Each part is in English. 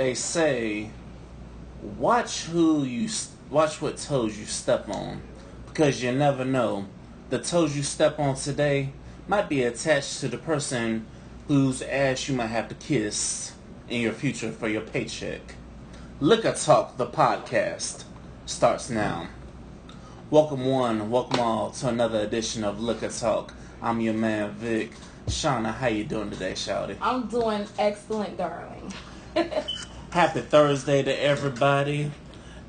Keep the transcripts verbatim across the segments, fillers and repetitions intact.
they say, watch who you watch what toes you step on, because you never know. The toes you step on today might be attached to the person whose ass you might have to kiss in your future for your paycheck. Liquor Talk, the podcast, starts now. Welcome one, welcome all to another edition of Liquor Talk. I'm your man Vic. Shauna, how you doing today, shawty? I'm doing excellent, darling. Happy Thursday to everybody.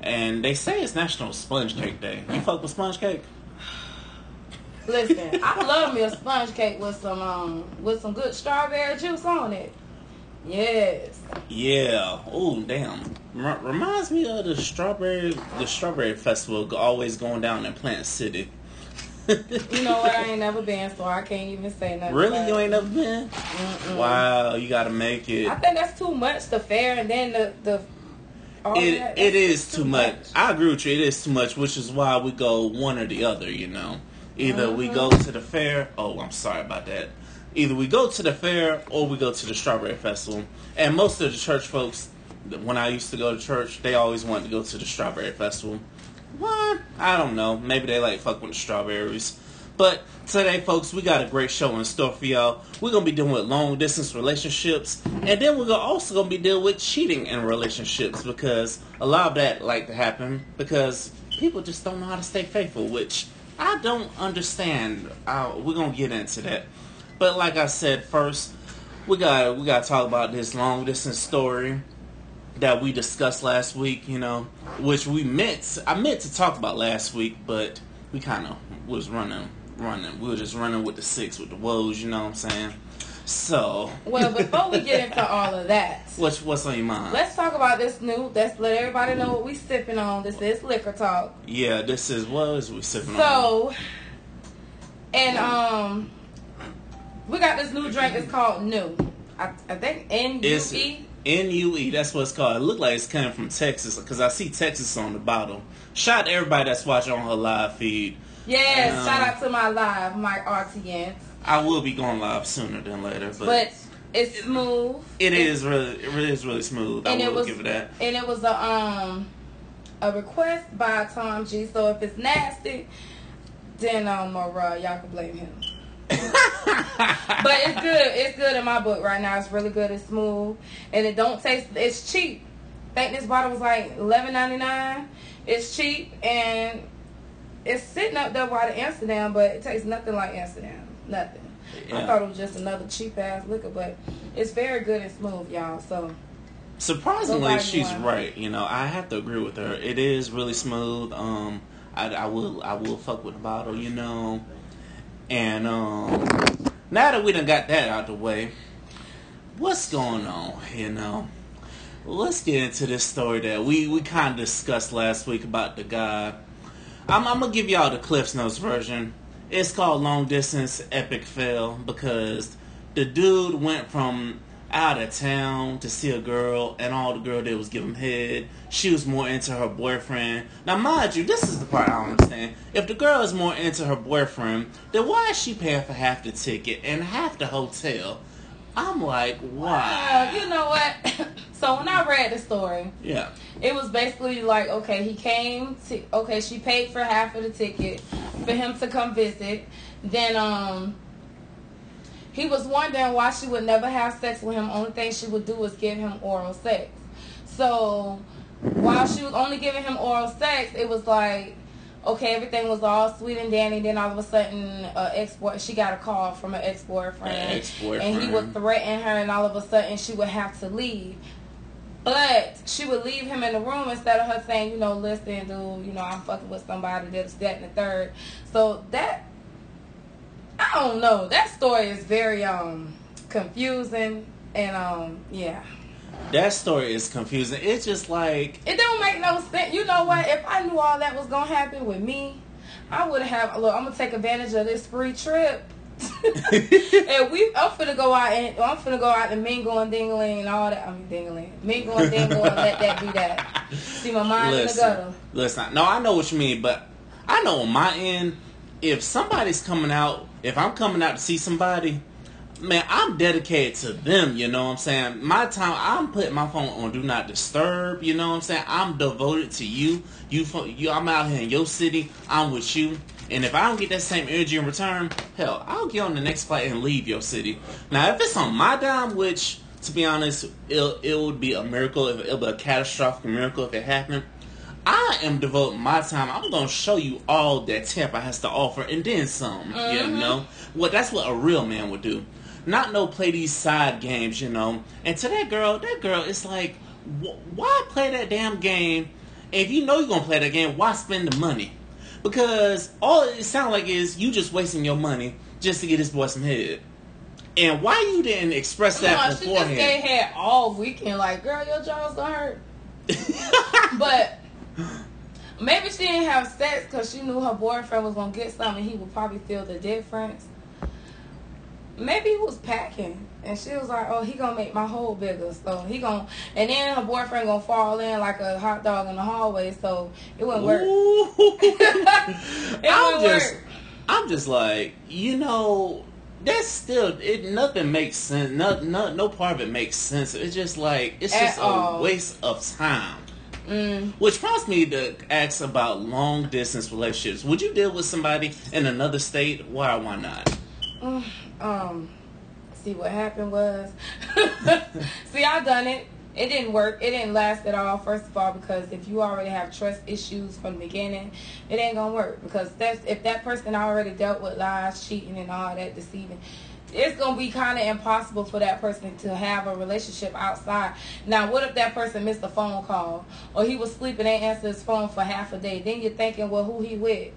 And they say it's National Sponge Cake Day. You fuck with sponge cake? Listen, I love me a sponge cake with some um with some good strawberry juice on it. Yes. Yeah. Oh, damn. R- reminds me of the strawberry the strawberry festival always going down in Plant City. You know what? I ain't never been, so I can't even say nothing. Really? You ain't never been? Mm-mm. Wow, you gotta make it. I think that's too much, the fair, and then the... the all it that, it is too much. much. I agree with you. It is too much, which is why we go one or the other, you know. Either mm-hmm. we go to the fair... Oh, I'm sorry about that. Either we go to the fair, or we go to the Strawberry Festival. And most of the church folks, when I used to go to church, they always wanted to go to the Strawberry Festival. What? I don't know. Maybe they like fuck with the strawberries. But today, folks, we got a great show in store for y'all. We're going to be dealing with long-distance relationships. And then we're also going to be dealing with cheating in relationships, because a lot of that like to happen because people just don't know how to stay faithful, which I don't understand. Uh, we're going to get into that. But like I said, first, we got we got to talk about this long-distance story that we discussed last week, you know, which we meant, I meant to talk about last week, but we kind of was running, running, we were just running with the six, with the woes, you know what I'm saying? So. Well, before we get into all of that. What's, what's on your mind? Let's talk about this new, let's let everybody know what we sipping on. This is Liquor Talk. Yeah, this is, what is we sipping so, on? So, and um, we got this new drink, it's called New. I, I think N U E. N U E, that's what it's called. It looked like it's coming from Texas, because I see Texas on the bottle. Shout out to everybody that's watching on her live feed. Yes, um, shout out to my live, Mike R T N. I will be going live sooner than later. But, but it's it, smooth. It, it is really it really is really smooth. I will it was, give it that. And it was a um a request by Tom G, so if it's nasty, then um uh, y'all can blame him. But it's good. It's good in my book right now. It's really good. It's smooth, and it don't taste. It's cheap. I think this bottle was like eleven ninety-nine. It's cheap, and it's sitting up there by the Amsterdam, but it tastes nothing like Amsterdam. Nothing. Yeah. I thought it was just another cheap ass liquor, but it's very good and smooth, y'all. So surprisingly, she's wanna... right. You know, I have to agree with her. It is really smooth. Um, I, I will, I will fuck with the bottle. You know. And um, now that we done got that out the way, what's going on, you know? Let's get into this story that we, we kind of discussed last week about the guy. I'm, I'm going to give y'all the Cliff's Notes version. It's called Long Distance Epic Fail, because the dude went from out of town to see a girl, and all the girl did was give him head. She was more into her boyfriend. Now, mind you, this is the part I don't understand. If the girl is more into her boyfriend, then why is she paying for half the ticket and half the hotel? I'm like, why? Wow, you know what? So when I read the story, yeah, it was basically like, okay, he came to, okay, she paid for half of the ticket for him to come visit. Then um, he was wondering why she would never have sex with him. Only thing she would do was give him oral sex. So while she was only giving him oral sex, it was like, okay, everything was all sweet and dandy. Then all of a sudden, uh, ex-boy, she got a call from an ex-boyfriend, an ex-boyfriend, and he would threaten her, and all of a sudden, she would have to leave. But she would leave him in the room instead of her saying, you know, listen, dude, you know, I'm fucking with somebody, this, that, and the third. So that, I don't know. That story is very um confusing, and um yeah. That story is confusing. It's just like... It don't make no sense. You know what? If I knew all that was going to happen with me, I would have... Look, I'm going to take advantage of this free trip. And we... I'm finna go out and... I'm finna go out and mingle and dingling and all that. I mean, dingling. Mingle and dingle and let that be that. See, my mind listen, in the gutter. Listen. No, I know what you mean, but I know on my end, if somebody's coming out... If I'm coming out to see somebody... man, I'm dedicated to them, you know what I'm saying? My time, I'm putting my phone on Do Not Disturb, you know what I'm saying? I'm devoted to you. You, you I'm out here in your city. I'm with you. And if I don't get that same energy in return, hell, I'll get on the next flight and leave your city. Now, if it's on my dime, which, to be honest, it, it would be a miracle, if it would be a catastrophic miracle if it happened. I am devoting my time. I'm going to show you all that Tampa has to offer and then some, uh-huh. you know? Well, that's what a real man would do. Not no play these side games, you know? And to that girl, that girl is like, wh- why play that damn game? If you know you're going to play that game, why spend the money? Because all it sounds like is you just wasting your money just to get this boy some head. And why you didn't express that no, beforehand? She just gave head all weekend. Like, girl, your jaw's going to hurt. But... maybe she didn't have sex because she knew her boyfriend was going to get something and he would probably feel the difference. Maybe he was packing and she was like, oh, he going to make my hole bigger. So he going to, and then her boyfriend going to fall in like a hot dog in the hallway. So it wouldn't work. it I'm wouldn't just, work. I'm just like, you know, that's still, it. nothing makes sense. No, no, no part of it makes sense. It's just like, it's At just all. a waste of time. Mm. Which prompts me to ask about long distance relationships. Would you deal with somebody in another state? Why or why not? Um, see what happened was see, I done it. It didn't work. It didn't last at all. First of all, because if you already have trust issues from the beginning, it ain't gonna work. Because that's if that person already dealt with lies, cheating, and all that, deceiving. It's going to be kind of impossible for that person to have a relationship outside. Now, what if that person missed a phone call? Or he was sleeping and answered his phone for half a day. Then you're thinking, well, who he with?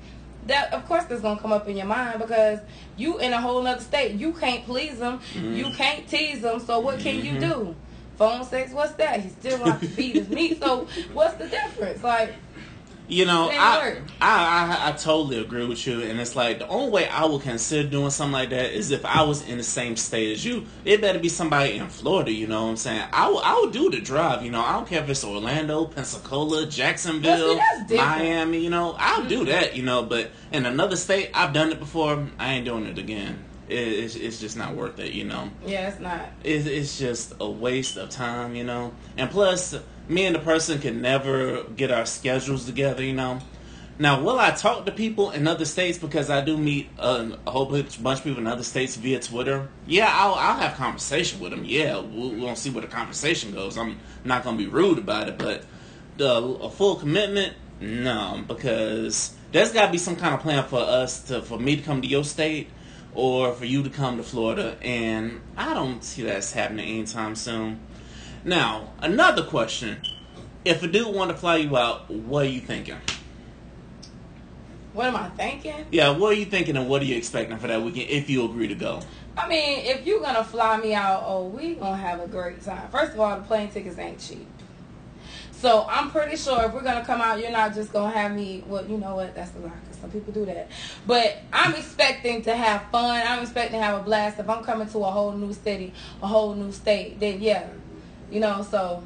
That, of course, that's going to come up in your mind because you in a whole other state. You can't please him. Mm-hmm. You can't tease him. So what can mm-hmm. you do? Phone sex, what's that? He still wants to beat his meat. So what's the difference? Like... You know, I, I I I totally agree with you, and it's like the only way I would consider doing something like that is if I was in the same state as you. It better be somebody in Florida, you know what I'm saying? I would, I would do the drive, you know. I don't care if it's Orlando, Pensacola, Jacksonville, see, Miami, you know. I'll mm-hmm. do that, you know, but in another state, I've done it before. I ain't doing it again. It, it's, it's just not worth it, you know. Yeah, it's not. It, it's just a waste of time, you know. And plus... me and the person can never get our schedules together, you know. Now, will I talk to people in other states? Because I do meet a, a whole bunch, bunch of people in other states via Twitter. Yeah, I'll, I'll have conversation with them. Yeah, we'll, we'll see where the conversation goes. I'm not going to be rude about it. But the, a full commitment? No, because there's got to be some kind of plan for us, to for me to come to your state or for you to come to Florida. And I don't see that's happening anytime soon. Now, another question. If a dude wanted to fly you out, what are you thinking? What am I thinking? Yeah, what are you thinking and what are you expecting for that weekend if you agree to go? I mean, if you're going to fly me out, oh, we going to have a great time. First of all, the plane tickets ain't cheap. So, I'm pretty sure if we're going to come out, you're not just going to have me, well, you know what, that's a lie, because some people do that. But I'm expecting to have fun. I'm expecting to have a blast. If I'm coming to a whole new city, a whole new state, then yeah. You know, so,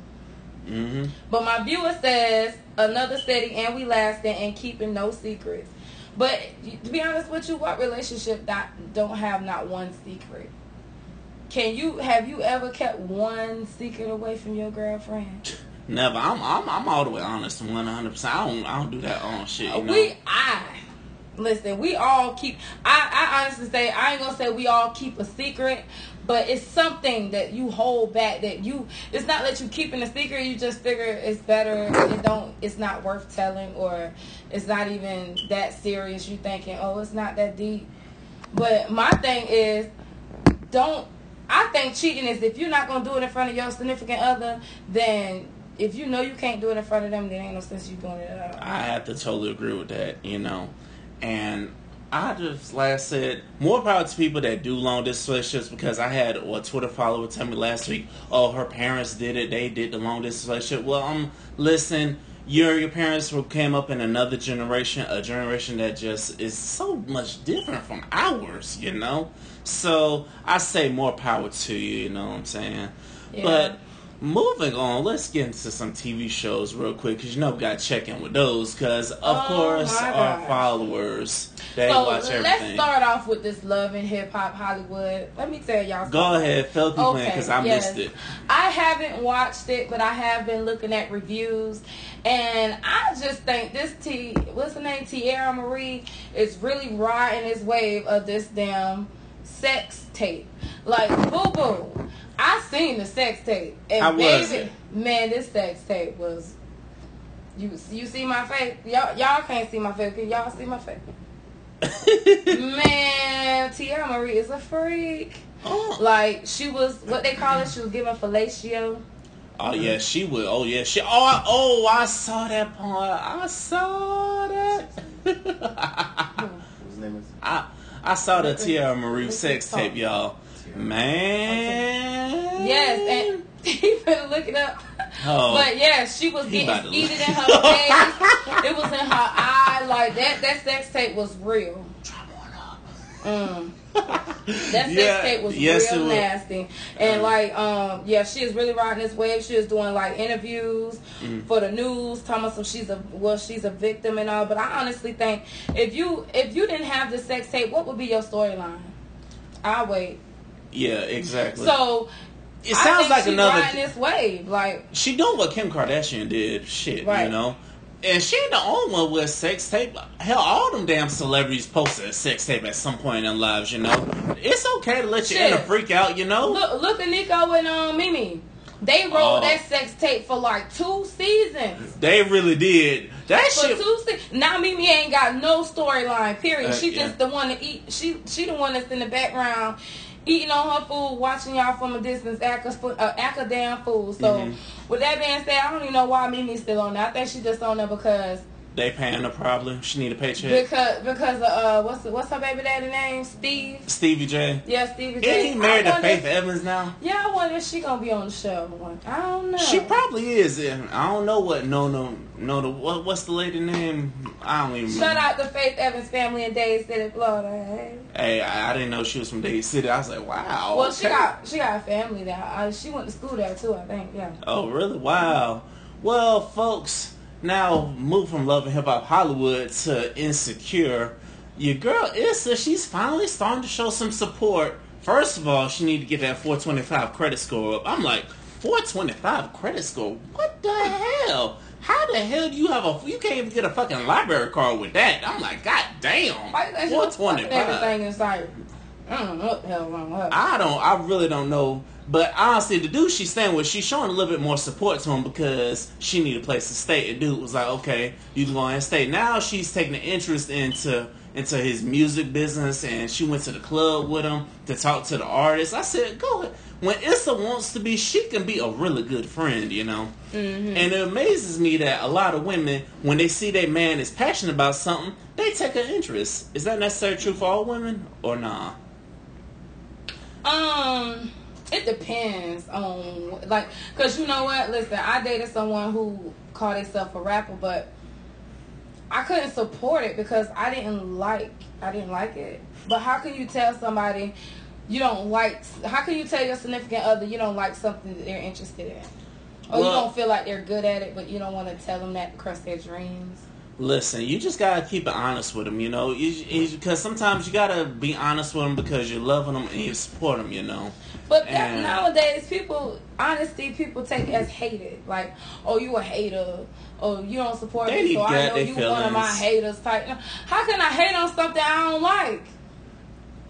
mm-hmm. But my viewer says, another city and we lasting and keeping no secrets. But to be honest with you, what relationship that don't have not one secret? Can you, have you ever kept one secret away from your girlfriend? Never. I'm I'm, I'm all the way honest and one hundred percent. I don't, I don't do that own shit, you know? We, I, listen, we all keep, I, I honestly say, I ain't gonna say we all keep a secret, but it's something that you hold back that you, it's not that you keeping a secret, you just figure it's better, it don't, it's not worth telling, or it's not even that serious. You thinking, oh, it's not that deep. But my thing is, don't, I think cheating is if you're not going to do it in front of your significant other, then if you know you can't do it in front of them, then ain't no sense you doing it at all. I have to totally agree with that, you know. And I just, like I said, more power to people that do long distance relationships, because I had a Twitter follower tell me last week, oh, her parents did it, they did the long distance relationship. Well, um, listen, your your parents who came up in another generation, a generation that just is so much different from ours, you know? So, I say more power to you, you know what I'm saying? Yeah. But Moving on, let's get into some T V shows real quick, because you know we got to check in with those, because of oh course our followers, they so watch everything. Let's start off with this Love and Hip Hop Hollywood. Let me tell y'all something. Go ahead, filthy okay, plan, because I yes. missed it. I haven't watched it, but I have been looking at reviews, and I just think this T, what's her name, Tierra Marie, is really riding this wave of this damn sex tape. Like, boo boo. I seen the sex tape, and I was baby, man, this sex tape was. You you see my face? Y'all y'all can't see my face. Can y'all see my face? Man, Tierra Marie is a freak. Oh. Like, she was what they call it. She was giving fellatio. Oh yeah, she would. Oh yeah, she. Oh oh, I saw that part. I saw that. Whose name is? I I saw the Tierra Marie sex tape, y'all. Man, yes, and he better look it up. Oh, but yeah, she was getting heated in her face. It was in her eye. Like that. That sex tape was real. Drop one up. Mm. That yeah. sex tape was yes, real nasty. And like, um, yeah, she is really riding this wave. She is doing like interviews mm. for the news, talking about some she's a well, she's a victim and all. But I honestly think if you if you didn't have the sex tape, what would be your storyline? I'll wait. Yeah, exactly. So it sounds I think like she another riding this wave. Like she doing what Kim Kardashian did, shit, right. you know. And she ain't the only one with sex tape. Hell, all them damn celebrities posted a sex tape at some point in their lives, you know. It's okay to let your inner freak out, you know. Look, look at Nico and um Mimi. They rolled uh, that sex tape for like two seasons. They really did. That for shit. Two se- now Mimi ain't got no storyline. Period. Uh, she yeah. just the one to eat. She she the one that's in the background. Eating on her food, watching y'all from a distance, act a, uh, act a damn fool. So, mm-hmm. with that being said, I don't even know why Mimi's still on there. I think she's just on there because they paying her probably. She need a paycheck. Because because uh, what's what's her baby daddy name? Steve. Stevie J. Yeah, Stevie J. Is he married to Faith Evans now? Yeah, I wonder if she gonna be on the show. I don't know. She probably is. I don't know what no no no the what what's the lady name? I don't even. Shout out to Faith Evans' family in Dade City, Florida. Hey, hey I, I didn't know she was from Dade City. I was like, wow. Well, okay. she got she got a family there. I, she went to school there too, I think. Yeah. Oh really? Wow. Well, folks. Now, move from Love and Hip Hop Hollywood to Insecure. Your girl Issa, she's finally starting to show some support. First of all, she need to get that four twenty-five credit score up. I'm like, four twenty-five credit score? What the hell? How the hell do you have a... You can't even get a fucking library card with that. I'm like, god damn. four twenty-five. Everything is like, I don't know what the hell wrong with her. I don't... I really don't know... But honestly, the dude she's staying with, she's showing a little bit more support to him because she needed a place to stay. The dude was like, okay, you can go ahead and stay. Now she's taking an interest into into his music business, and she went to the club with him to talk to the artists. I said, go ahead. When Issa wants to be, she can be a really good friend, you know? Mm-hmm. And it amazes me that a lot of women, when they see their man is passionate about something, they take an interest. Is that necessarily true for all women or nah? Um... It depends on, like, because you know what? Listen, I dated someone who called himself a rapper, but I couldn't support it because I didn't like, I didn't like it. But how can you tell somebody you don't like, how can you tell your significant other you don't like something that they're interested in? Or well, you don't feel like they're good at it, but you don't want to tell them that because their dreams. Listen, you just gotta keep it honest with them, you know, because sometimes you gotta be honest with them because you're loving them and you support them, you know. But that, nowadays, people, honesty, people take as hated. Like, oh, you a hater. Oh, you don't support me, so I know you feelings. One of my haters type. How can I hate on something I don't like?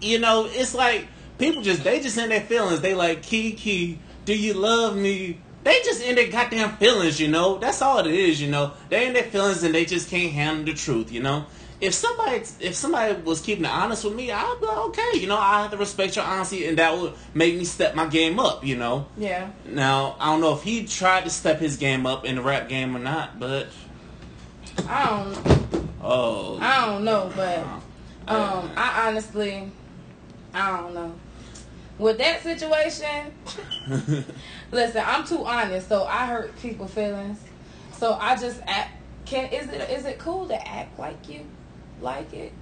You know, it's like, people just, they just in their feelings. They like, Kiki, do you love me? They just in their goddamn feelings, you know. That's all it is, you know. They in their feelings and they just can't handle the truth, you know. If somebody if somebody was keeping it honest with me, I'd be like, okay, you know, I have to respect your honesty, and that would make me step my game up, you know? Yeah. Now, I don't know if he tried to step his game up in the rap game or not, but... I don't... Oh. I don't know, but... um, I honestly... I don't know. With that situation... listen, I'm too honest, so I hurt people's feelings. So I just act... Can, is it is it cool to act like you? Like it?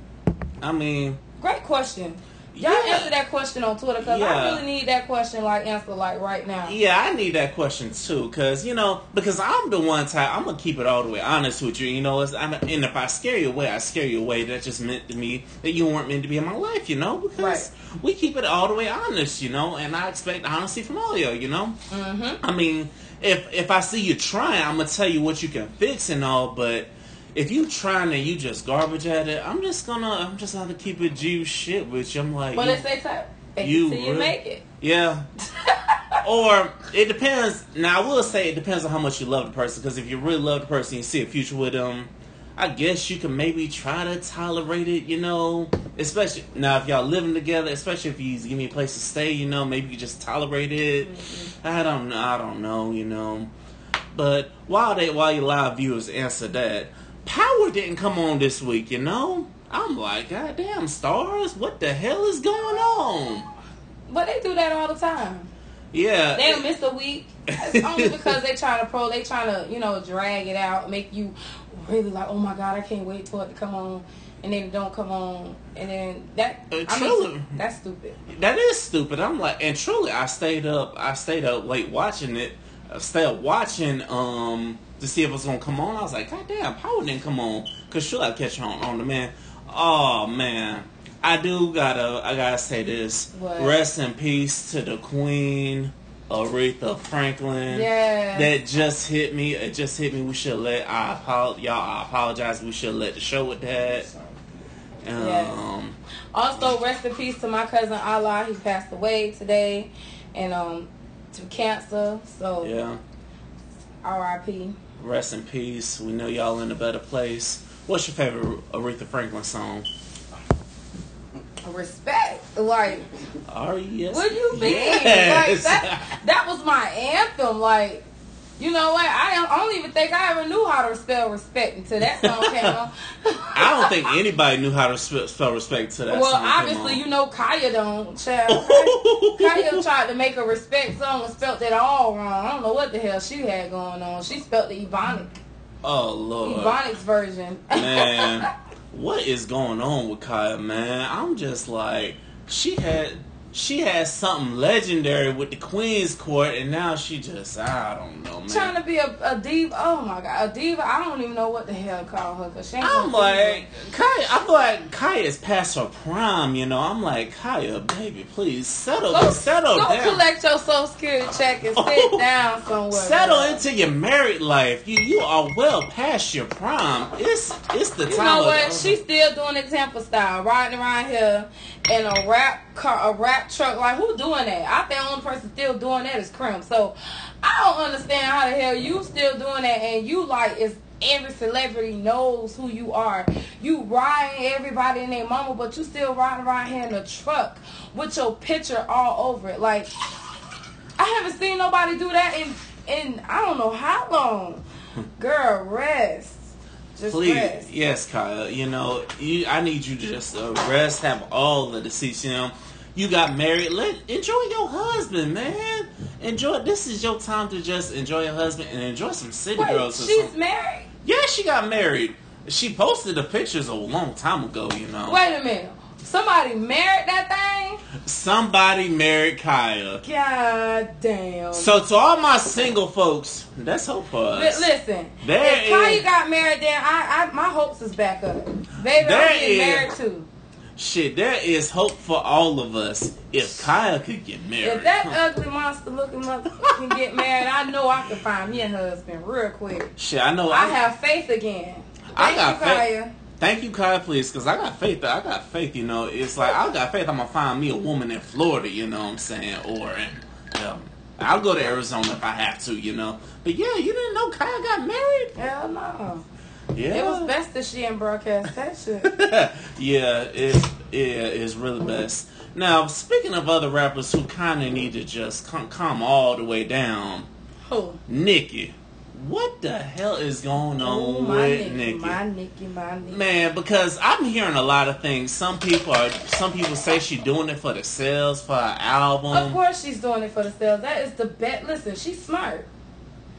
I mean, great question. Y'all yeah. answer that question on Twitter, because yeah. I really need that question, like, answer, like, right now. Yeah, I need that question, too, because, you know, because I'm the one type, I'm going to keep it all the way honest with you, you know, it's, I'm, and if I scare you away, I scare you away. That just meant to me that you weren't meant to be in my life, you know, because right. we keep it all the way honest, you know, and I expect honesty from all of you, you know? Mm-hmm. I mean, if, if I see you trying, I'm going to tell you what you can fix and all, but... if you trying and you just garbage at it, I'm just gonna, I'm just gonna keep it G shit with you. I'm like, well, it's they type, you, you really, make it, yeah. Or it depends. Now I will say it depends on how much you love the person. Because if you really love the person, you see a future with them. I guess you can maybe try to tolerate it, you know. Especially now if y'all living together, especially if you give me a place to stay, you know, maybe you just tolerate it. Mm-hmm. I don't, I don't know, you know. But while they, while your live viewers answer that. Power didn't come on this week, you know? I'm like, goddamn, stars, what the hell is going on? But they do that all the time. Yeah. They don't miss a week. It's only because they trying to pro, they trying to, you know, drag it out, make you really like, oh my God, I can't wait for it to come on. And then it don't come on. And then that, uh, I mean, that's stupid. That is stupid. I'm like, and truly, I stayed up, I stayed up late watching it. I stayed up watching, um... to see if it was going to come on. I was like, God damn, Power didn't come on. Because sure, I'll catch on, on the man. Oh, man. I do got to, I got to say this. What? Rest in peace to the queen, Aretha Franklin. Yeah. That just hit me. It just hit me. We should let, I apologize. Y'all, I apologize. We should let the show with that. Um, yes. Also, rest in peace to my cousin, Allah. He passed away today. And, um, to cancer. So, yeah. R I P Rest in peace. We know y'all in a better place. What's your favorite Aretha Franklin song? Respect. Like, are you? What do you mean? Yes. Like, that, that was my anthem. Like, you know what? I, I don't even think I ever knew how to spell respect until that song came on. I don't think anybody knew how to sp- spell respect until that well, song came on. Well, obviously, you know Kaya don't, child. Kaya tried to make a respect song and spelt it all wrong. I don't know what the hell she had going on. She spelt the Ebonic. Oh, Lord. Ebonic's version. Man, what is going on with Kaya, man? I'm just like, she had... she had something legendary with the Queen's Court, and now she just, I don't know, man. Trying to be a, a diva. Oh, my God. A diva. I don't even know what the hell to call her. Cause she ain't I'm like, Kaya, I feel like Kaya's past her prime, you know. I'm like, Kaya, baby, please, settle go, settle go down. Go collect your Social Security check and sit oh, down somewhere. Settle girl. into your married life. You you are well past your prime. It's, it's the you time. You know what? Of, she's still doing the Tampa style, riding around here in a rap car, a rap truck. Like, who doing that? I think the only person still doing that is Krim. So I don't understand how the hell you still doing that, and you like it's every celebrity knows who you are. You riding everybody and their mama, but you still riding around here in a truck with your picture all over it. Like, I haven't seen nobody do that in in I don't know how long. Girl, rest. Just Please, rest. Yes, Kyle. You know, you, I need you to just uh, rest. Have all the decision. You know? You got married. Let enjoy your husband, man. Enjoy. This is your time to just enjoy your husband and enjoy some city Wait, girls. Or she's something. married? Yeah, she got married. She posted the pictures a long time ago, you know. Wait a minute. Somebody married that thing? Somebody married Kaya. God damn. So to all my single folks, that's hope for us. L- listen, there if is, Kaya got married, then I, I my hopes is back up. Baby, I'm getting married too. Shit, there is hope for all of us if Kaya could get married. If that huh. ugly monster-looking mother can get married, I know I can find me a husband real quick. Shit, I know. I, I have faith again. Thank I got you, faith. Kaya. Thank you, Kaya, please, because I got faith. I got faith, you know. It's like, I got faith I'm going to find me a woman in Florida, you know what I'm saying? Or in, um, I'll go to Arizona if I have to, you know. But, yeah, you didn't know Kaya got married? Hell no. Yeah. It was best that she didn't broadcast that shit. yeah, it, it is really best. Now, speaking of other rappers who kind of need to just come, come all the way down. Who? Nicki. What the hell is going on Ooh, with Nicki? My Nicki, my Nicki. Man, because I'm hearing a lot of things. Some people are. Some people say she's doing it for the sales, for her album. Of course she's doing it for the sales. That is the bet. Listen, she's smart.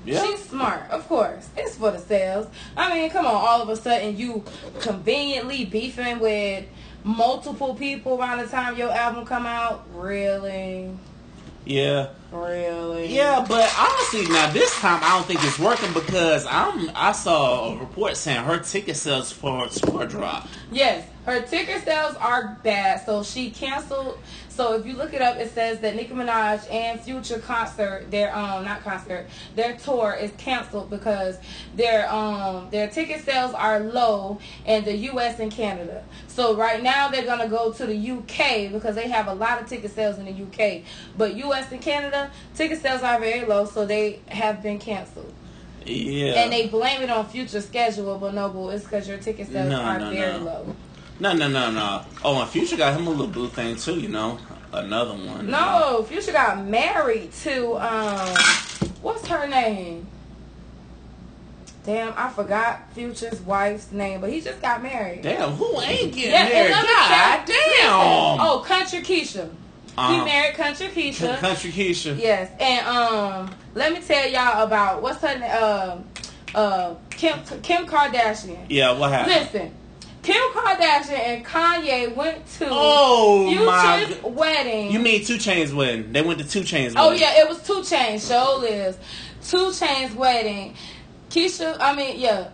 Yeah. She's smart, of course. It's for the sales. I mean, come on, all of a sudden you conveniently beefing with multiple people by the time your album come out? Really? Yeah. Really? Yeah, but honestly, now this time I don't think it's working because I'm I saw a report saying her ticket sales for her tour drop. Yes, her ticket sales are bad, so she canceled. So if you look it up, it says that Nicki Minaj and Future concert, their um not concert, their tour is canceled because their um their ticket sales are low in the U S and Canada. So right now they're gonna go to the U K because they have a lot of ticket sales in the U K, but U S and Canada, ticket sales are very low, so they have been canceled. Yeah. And they blame it on Future schedule, but no, boo, it's because your ticket sales no, are no, very no. low. No, no, no, no. Oh, and Future got him a little boo thing, too, you know. Another one. No, Future got married to, um, what's her name? Damn, I forgot Future's wife's name, but he just got married. Damn, who ain't getting yeah, married? God damn. Oh, Country Keisha. He married Country Keisha. Country Keisha. Yes. And um, let me tell y'all about what's her name? Uh, uh, Kim Kim Kardashian. Yeah, what happened? Listen, Kim Kardashian and Kanye went to oh, Future's my. wedding. You mean two Chainz wedding? They went to two Chainz wedding. Oh yeah, it was two Chainz. Show is two Chainz wedding. Keisha, I mean yeah,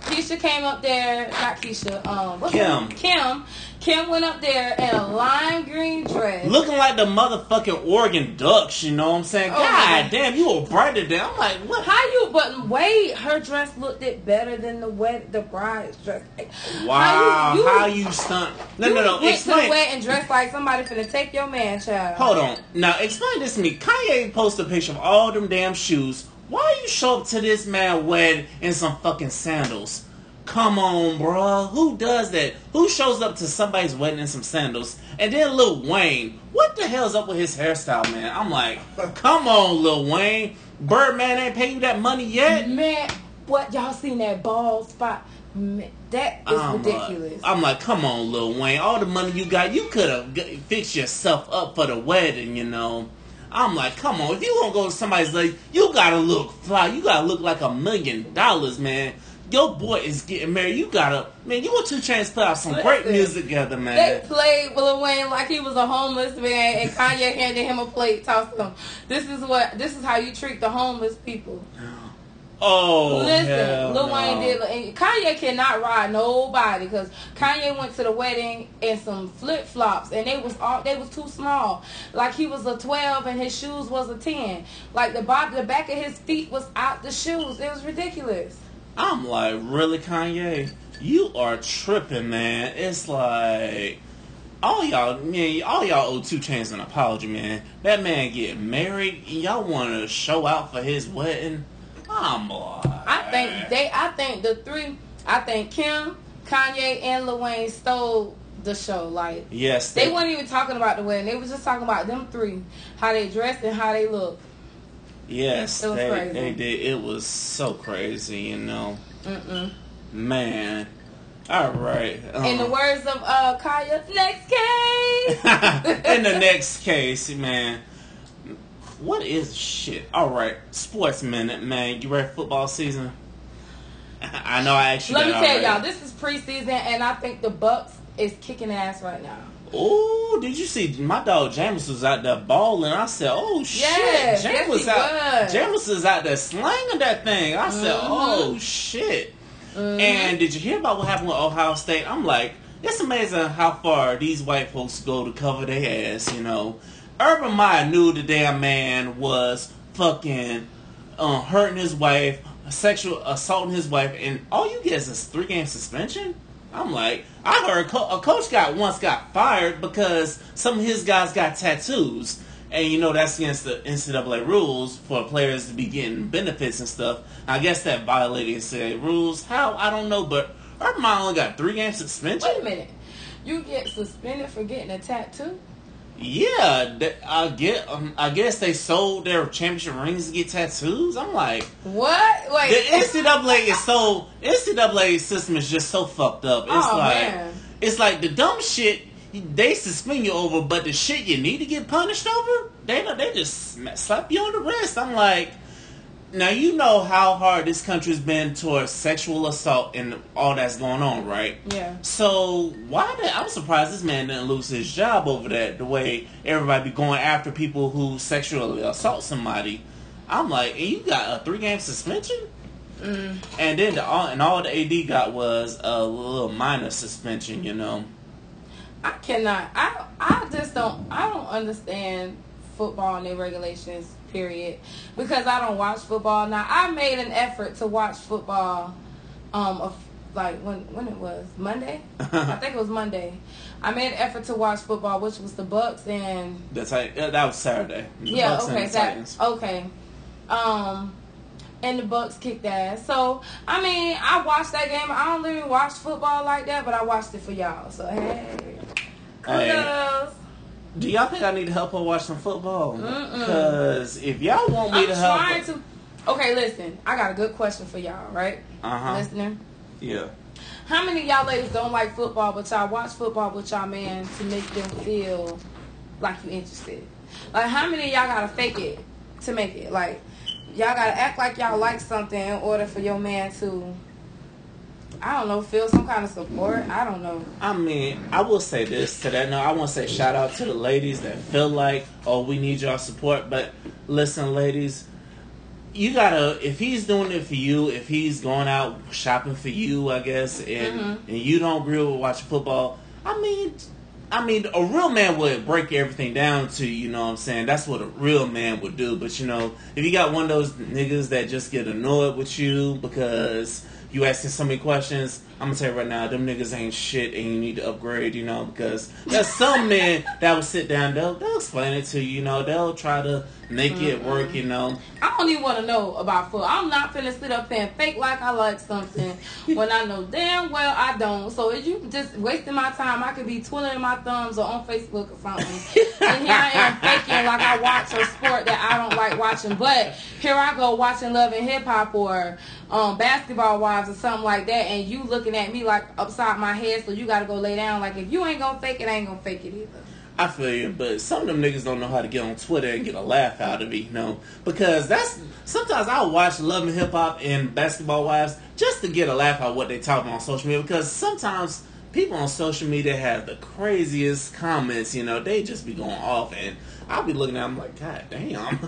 Keisha came up there. Not Keisha. Um, what's Kim. Her name? Kim. Kim went up there in a lime green dress. Looking like the motherfucking Oregon Ducks, you know what I'm saying? Oh, God damn, you were brighter than. I'm like, what? How you, but wait, her dress looked it better than the wed- the bride's dress. Like, wow, how you, you, how you stunt. No, you no, no, went explain. To the wedding dress like somebody finna take your man, child. Hold on. Now, explain this to me. Kanye posted a picture of all them damn shoes. Why you show up to this man wedding in some fucking sandals? Come on, bro. Who does that? Who shows up to somebody's wedding in some sandals? And then Lil Wayne. What the hell's up with his hairstyle, man? I'm like, come on, Lil Wayne. Birdman ain't paying you that money yet? Man, what? Y'all seen that bald spot? Man, that is I'm ridiculous. Like, I'm like, come on, Lil Wayne. All the money you got, you could have fixed yourself up for the wedding, you know. I'm like, come on. If you gonna go to somebody's wedding, you gotta look fly. You gotta look like a million dollars, man. Your boy is getting married. You gotta, man, you want two Chainz put out some Listen, great music together, man. They played Lil Wayne like he was a homeless man, and Kanye handed him a plate, tossed him. This is what, this is how you treat the homeless people. Oh, listen, Lil no. Wayne did. And Kanye cannot ride nobody because Kanye went to the wedding in some flip flops, and they was all they was too small. Like he was a twelve, and his shoes was a ten. Like the bottom, the back of his feet was out the shoes. It was ridiculous. I'm like, really, Kanye? You are tripping, man. It's like, all y'all, man, all y'all owe two Chainz an apology, man. That man get married, and y'all want to show out for his wedding? I'm like, I think they, I think the three, I think Kim, Kanye, and Lil Wayne stole the show. Like, yes, they, they weren't even talking about the wedding. They was just talking about them three, how they dressed and how they looked. Yes, they, they did. It was so crazy, you know. Mm-mm. Man. All right. Um, In the words of uh, Kaya, next case. In the next case, man. What is shit? All right. Sports minute, man. You ready for football season? I know I asked you Let that me tell already. y'all, this is preseason, and I think the Bucks is kicking ass right now. Oh, did you see my dog James was out there balling? I said, oh shit, yeah, James yes, was out. Was. James was out there slanging that thing. I mm-hmm. said, oh shit. Mm-hmm. And did you hear about what happened with Ohio State? I'm like, it's amazing how far these white folks go to cover their ass. You know, Urban Meyer knew the damn man was fucking um, hurting his wife, sexual assaulting his wife, and all you get is a three game suspension. I'm like, I heard a, co- a coach got once got fired because some of his guys got tattoos. And, you know, that's against the N C double A rules for players to be getting benefits and stuff. I guess that violated N C double A rules. How? I don't know, but Urban Meyer only got three game suspension. Wait a minute. You get suspended for getting a tattoo? Yeah. They, I, get, um, I guess they sold their championship rings to get tattoos. I'm like... What? Wait. The N C double A is so... N C double A system is just so fucked up. It's oh, like man. It's like the dumb shit they suspend you over, but the shit you need to get punished over, they they just slap you on the wrist. I'm like, Now, you know how hard this country's been towards sexual assault and all that's going on, right? Yeah. So, why did... I'm surprised this man didn't lose his job over that, the way everybody be going after people who sexually assault somebody. I'm like, and you got a three-game suspension? Mm. And then the, all, and all the A D got was a little minor suspension, you know? I cannot... I, I just don't... I don't understand football and their regulations, period, because I don't watch football now. I made an effort to watch football, um, of like when when it was Monday, I think it was Monday. I made an effort to watch football, which was the Bucks and that's uh, that was Saturday. The yeah, Bucks okay, and the that, Titans. okay, um, and the Bucks kicked ass. So I mean, I watched that game. I don't literally watch football like that, but I watched it for y'all. So hey, kudos. Do y'all think I need to help her watch some football? Because if y'all want me I'm to help trying her... to... Okay, listen. I got a good question for y'all, right? Uh-huh. Listener? Yeah. How many of y'all ladies don't like football, but y'all watch football with y'all man to make them feel like you interested? Like, how many of y'all got to fake it to make it? Like, y'all got to act like y'all like something in order for your man to... I don't know, feel some kind of support. I don't know. I mean, I will say this to that. No, I want to say shout out to the ladies that feel like, oh, we need y'all support. But listen, ladies, you gotta, if he's doing it for you, if he's going out shopping for you, I guess, and mm-hmm. and you don't agree with watching football, I mean, I mean, a real man would break everything down to, you know what I'm saying? That's what a real man would do. But, you know, if you got one of those niggas that just get annoyed with you because... you asking so many questions, I'm going to tell you right now, them niggas ain't shit and you need to upgrade, you know, because there's some men that will sit down, they'll, they'll explain it to you, you know, they'll try to make mm-hmm. it work, you know. I don't even want to know about food. I'm not finna sit up there and fake like I like something when I know damn well I don't. So if you just wasting my time, I could be twiddling my thumbs or on Facebook or something. And here I am faking like I watch a sport that I don't like watching. But here I go watching Love and Hip Hop or um, Basketball Wives or something like that, and you looking at me like upside my head, so you gotta go lay down. Like, if you ain't gonna fake it, I ain't gonna fake it either. I feel you, but some of them niggas don't know how to get on Twitter and get a laugh out of me, you know, because that's, sometimes I'll watch Love and Hip Hop and Basketball Wives just to get a laugh out of what they talk about on social media, because sometimes people on social media have the craziest comments, you know, they just be going off, and I'll be looking at them like, god damn,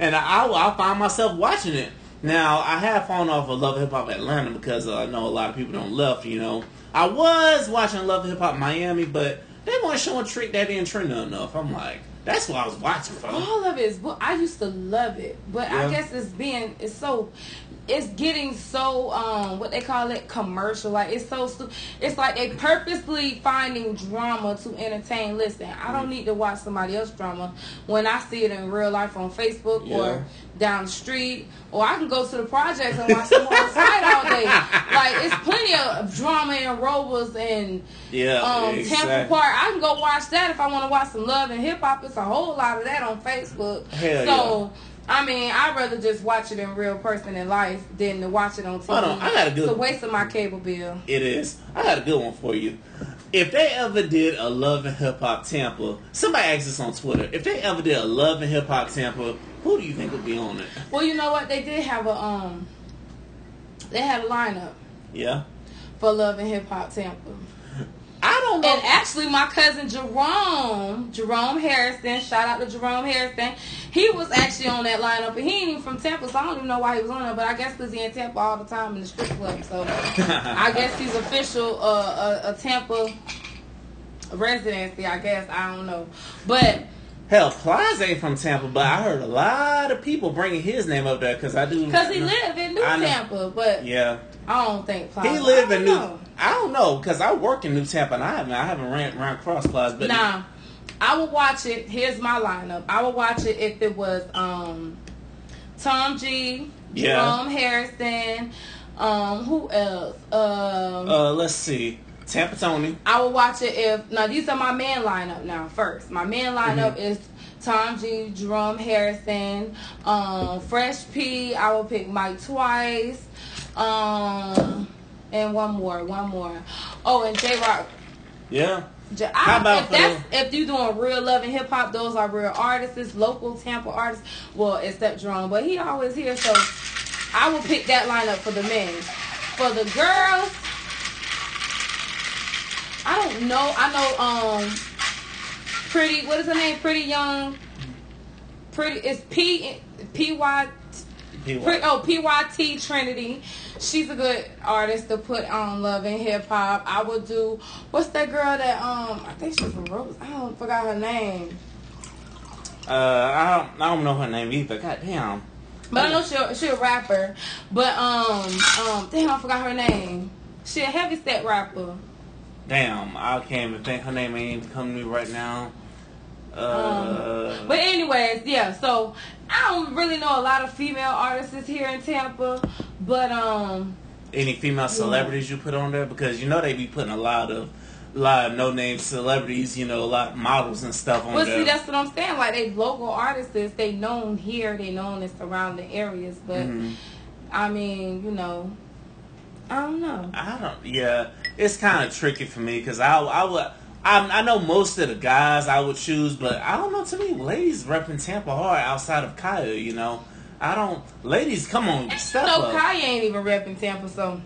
and I, I'll, I'll find myself watching it. Now, I have fallen off of Love and Hip Hop Atlanta because uh, I know a lot of people don't love, you know, I was watching Love and Hip Hop Miami, but they weren't showing Trick Daddy and Trina enough. I'm like, that's what I was watching for. All of it is, well, I used to love it, but yeah. I guess it's being, it's so, it's getting so, um, what they call it, commercial. Like, it's so, it's like they purposely finding drama to entertain. Listen, I don't need to watch somebody else's drama when I see it in real life on Facebook yeah. or down the street, or I can go to the projects and watch them on site all day. Like, it's plenty of drama and Robles and yeah, um, exactly. Tampa Park. I can go watch that if I want to watch some Love and Hip Hop. It's a whole lot of that on Facebook. Hell so, yeah. I mean, I'd rather just watch it in real person in life than to watch it on T V. Hold on, I got a good. It's a waste of my cable bill. It is. I got a good one for you. If they ever did a Love and Hip Hop Tampa, somebody asked us on Twitter. If they ever did a Love and Hip Hop Tampa, who do you think would be on it? Well, you know what? They did have a um, they had a lineup. Yeah. For Love and Hip Hop Tampa. I don't know. And actually, my cousin Jerome, Jerome Harrison, shout out to Jerome Harrison. He was actually on that lineup, and he ain't even from Tampa, so I don't even know why he was on it. But I guess because he in Tampa all the time in the strip club, so I guess he's official uh, a, a Tampa residency. I guess I don't know, but. Hell, Plies ain't from Tampa, but I heard a lot of people bringing his name up there because I do. Because he lived in New Tampa, but yeah, I don't think Plies. He lived in New. Know. I don't know because I work in New Tampa and I haven't I haven't ran around cross Plies. But nah, I would watch it. Here's my lineup. I would watch it if it was um, Tom G, yeah. Jerome Harrison, um, who else? Um, uh, let's see. Tampa Tony. I will watch it if... Now, these are my man lineup now, first. My man lineup mm-hmm. is Tom G, Jerome Harrison, um, Fresh P. I will pick Mike twice. Um, and one more, one more. Oh, and J-Rock. Yeah. J- I, How about if, that's, if you're doing real love and hip-hop, those are real artists, local Tampa artists. Well, except Jerome, but he always here, so... I will pick that lineup for the men. For the girls, I don't know. I know um Pretty, what is her name? Pretty Young. Pretty, it's P P Y oh P Y T Trinity. She's a good artist to put on Love and Hip Hop. I would do, what's that girl that um I think she's from Rose. I don't forgot her name. Uh, I don't, I don't know her name either. God damn. But I know she'll she's a rapper. But um um damn, I forgot her name. She a heavy set rapper. Damn, I can't even think. Her name ain't even coming to me right now. Uh, um, but anyways, yeah. So I don't really know a lot of female artists here in Tampa, but um. Any female celebrities yeah. you put on there, because you know they be putting a lot of live no name celebrities, you know, a lot of models and stuff on well, there. Well, see, that's what I'm saying. Like they local artists, they known here, they known in surrounding areas, but mm-hmm. I mean, you know, I don't know. I don't. Yeah, it's kind of tricky for me because I I would. I, I know most of the guys I would choose, but I don't know. To me, ladies repping Tampa hard outside of Kaya, you know. I don't... Ladies, come on, step so up. So, Kaya ain't even repping Tampa, so...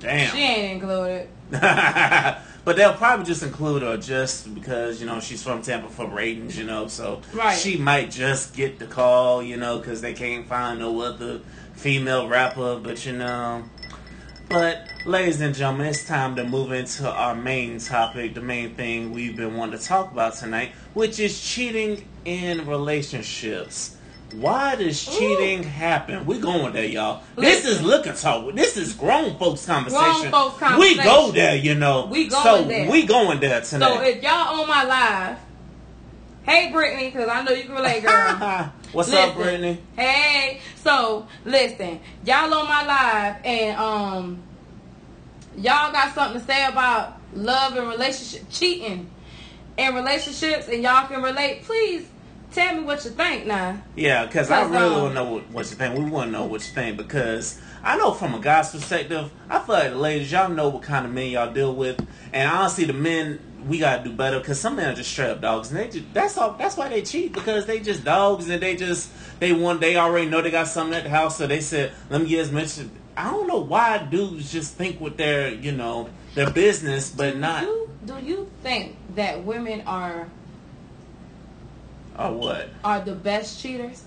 Damn. She ain't included. But they'll probably just include her just because, you know, she's from Tampa for ratings, you know. So, right. She might just get the call, you know, because they can't find no other female rapper, but, you know... But, ladies and gentlemen, it's time to move into our main topic, the main thing we've been wanting to talk about tonight, which is cheating in relationships. Why does cheating Ooh. happen? We're going there, y'all. Listen. This is Liquor Talk. This is grown folks conversation. Grown folks conversation. We go there, you know. We going so there. So, we going there tonight. So, if y'all on my live, hey, Brittany, because I know you can relate, girl. What's listen, up, Brittany? Hey. So, listen. Y'all on my live, and um, y'all got something to say about love and relationship, cheating and relationships, and y'all can relate. Please tell me what you think now. Yeah, because I really um, want to know what, what you think. We want to know what you think, because I know from a guy's perspective, I feel like the ladies, y'all know what kind of men y'all deal with. And honestly, the men... we gotta do better, because some men are just straight up dogs, and they just, that's all. That's why they cheat, because they just dogs, and they just they want. They already know they got something at the house, so they said, "Let me get as much." I don't know why dudes just think with their, you know, their business, but do not. You, do you think that women are? Are what? Are the best cheaters?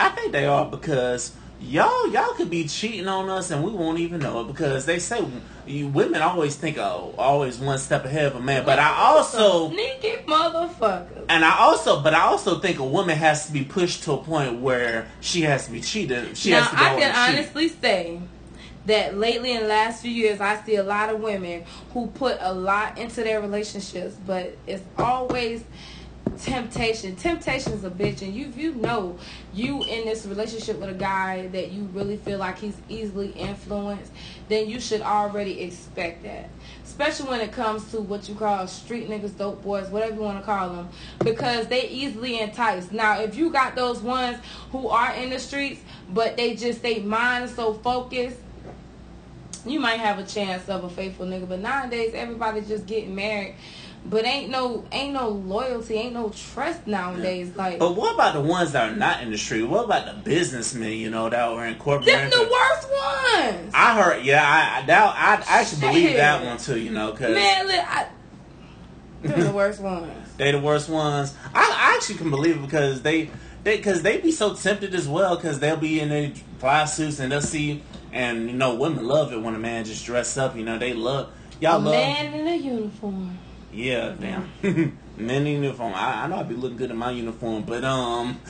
I think they are, because y'all y'all could be cheating on us and we won't even know it, because they say you, women always think oh always one step ahead of a man, but I also sneaky motherfucker, and I also but I also think a woman has to be pushed to a point where she has to be cheated. She now, has to go I can honestly cheat. say that lately in the last few years I see a lot of women who put a lot into their relationships, but it's always temptation. Temptation's a bitch, and you you know you in this relationship with a guy that you really feel like he's easily influenced, then you should already expect that. Especially when it comes to what you call street niggas, dope boys, whatever you want to call them, because they easily entice. Now, if you got those ones who are in the streets, but they just they mind is so focused, you might have a chance of a faithful nigga. But nowadays, everybody just getting married. But ain't no ain't no loyalty, ain't no trust nowadays. Like, but what about the ones that are not in the street? What about the businessmen? You know, that were in corporate. They're the worst ones. I heard, yeah, I I doubt, I, I should believe that one too. You know, cause man, look, I, they're the worst ones. They the worst ones. I, I actually can believe it, because they they because they be so tempted as well, because they'll be in their fly suits and they'll see, and you know, women love it when a man just dress up. You know, they love y'all a love man in a uniform. Yeah, damn. Men in uniform. I, I know I'd be looking good in my uniform, but um,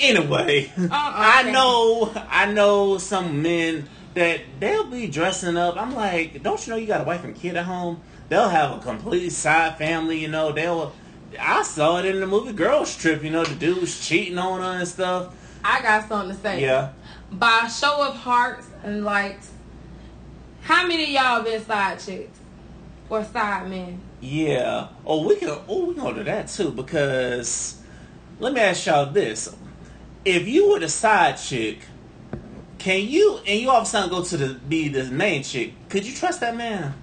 anyway, oh, okay. I know, I know some men that they'll be dressing up. I'm like, don't you know you got a wife and kid at home? They'll have a complete side family, you know. They'll. I saw it in the movie Girls Trip. You know, the dudes cheating on her and stuff. I got something to say. Yeah. By show of hearts and likes, how many of y'all been side chicks or side men? Yeah. Oh, we can. Oh, we gonna do that too. Because let me ask y'all this: if you were the side chick, can you and you all of a sudden go to the be the main chick? Could you trust that man?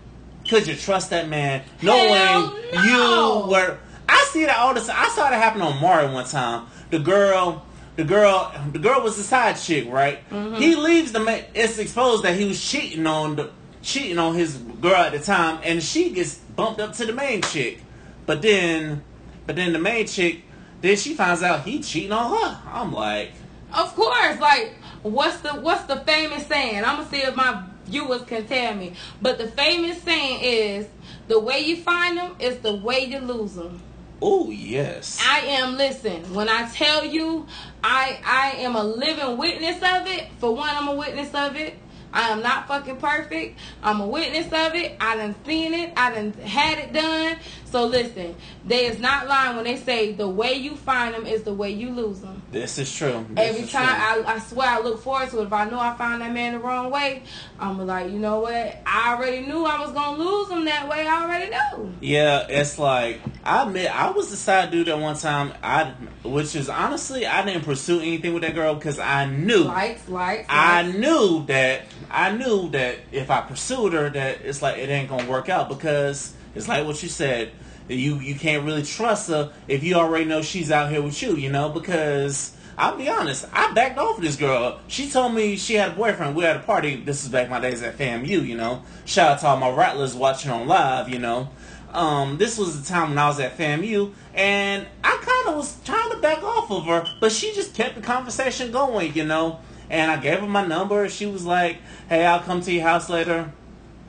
Could you trust that man? Knowing Hell no. you were. I see that all the time. I saw that happen on Maury one time. The girl. the girl, the girl was the side chick, right? Mm-hmm. He leaves the man. It's exposed that he was cheating on the cheating on his girl at the time, and she gets bumped up to the main chick. But then, but then the main chick, then she finds out he cheating on her. I'm like, of course, like what's the what's the famous saying? I'm gonna see if my viewers can tell me. But the famous saying is, the way you find them is the way you lose them. Oh, yes. I am, listen, when I tell you I I am a living witness of it. For one, I'm a witness of it. I am not fucking perfect. I'm a witness of it. I done seen it. I done had it done. So listen, they is not lying when they say the way you find them is the way you lose them. This is true. This Every is time, true. I, I swear I look forward to it. If I know I found that man the wrong way, I'm like, you know what? I already knew I was going to lose him that way. I already knew. Yeah, it's like, I admit, I was the side dude at one time, I, which is honestly, I didn't pursue anything with that girl because I knew. Likes, likes, I likes. knew that, I knew that if I pursued her, that it's like, it ain't going to work out because... It's like what you said. You you can't really trust her if you already know she's out here with you, you know? Because, I'll be honest, I backed off of this girl. She told me she had a boyfriend. We had a party. This is back in my days at FAMU, you know? Shout out to all my rattlers watching on live, you know? Um, this was the time when I was at FAMU, and I kind of was trying to back off of her, but she just kept the conversation going, you know? And I gave her my number. She was like, hey, I'll come to your house later.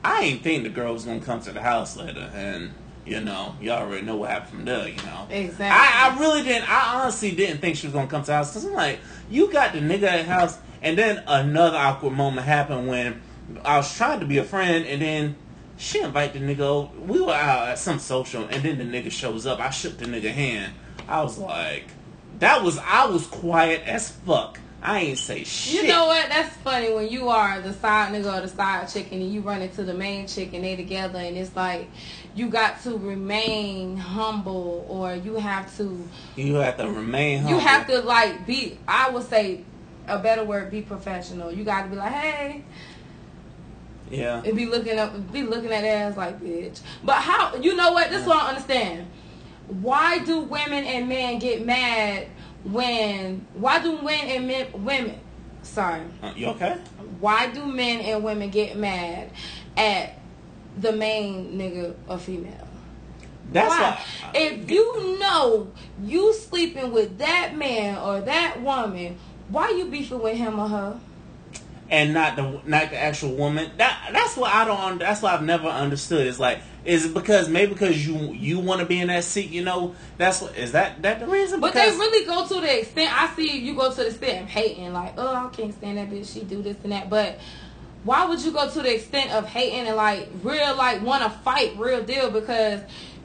I ain't think the girl was gonna come to the house later, and you know, y'all already know what happened from there, you know. Exactly. I, I really didn't. I honestly didn't think she was gonna come to the house because I'm like, you got the nigga at the house, and then another awkward moment happened when I was trying to be a friend, and then she invited the nigga over. We were out at some social, and then the nigga shows up. I shook the nigga hand. I was like, that was I was quiet as fuck. I ain't say shit. You know what? That's funny when you are the side nigga or the side chick and you run into the main chick and they together and it's like you got to remain humble or you have to... You have to remain humble. You have to like be, I would say a better word, be professional. You got to be like, hey... Yeah. And be looking up, be looking at ass like, bitch. But how, you know what? This yeah. is what I understand. Why do women and men get mad... When why do men and men, women sorry uh, you okay why do men and women get mad at the main nigga or female? That's why, why I, if you know you sleeping with that man or that woman, why you beefing with him or her and not the not the actual woman? That that's what I don't that's what I've never understood. It's like, is it because maybe because you you want to be in that seat, you know? That's what is that that the reason? But because they really go to the extent. I see you go to the extent of hating, like, oh, I can't stand that bitch. She do this and that. But why would you go to the extent of hating and like real like want to fight real deal because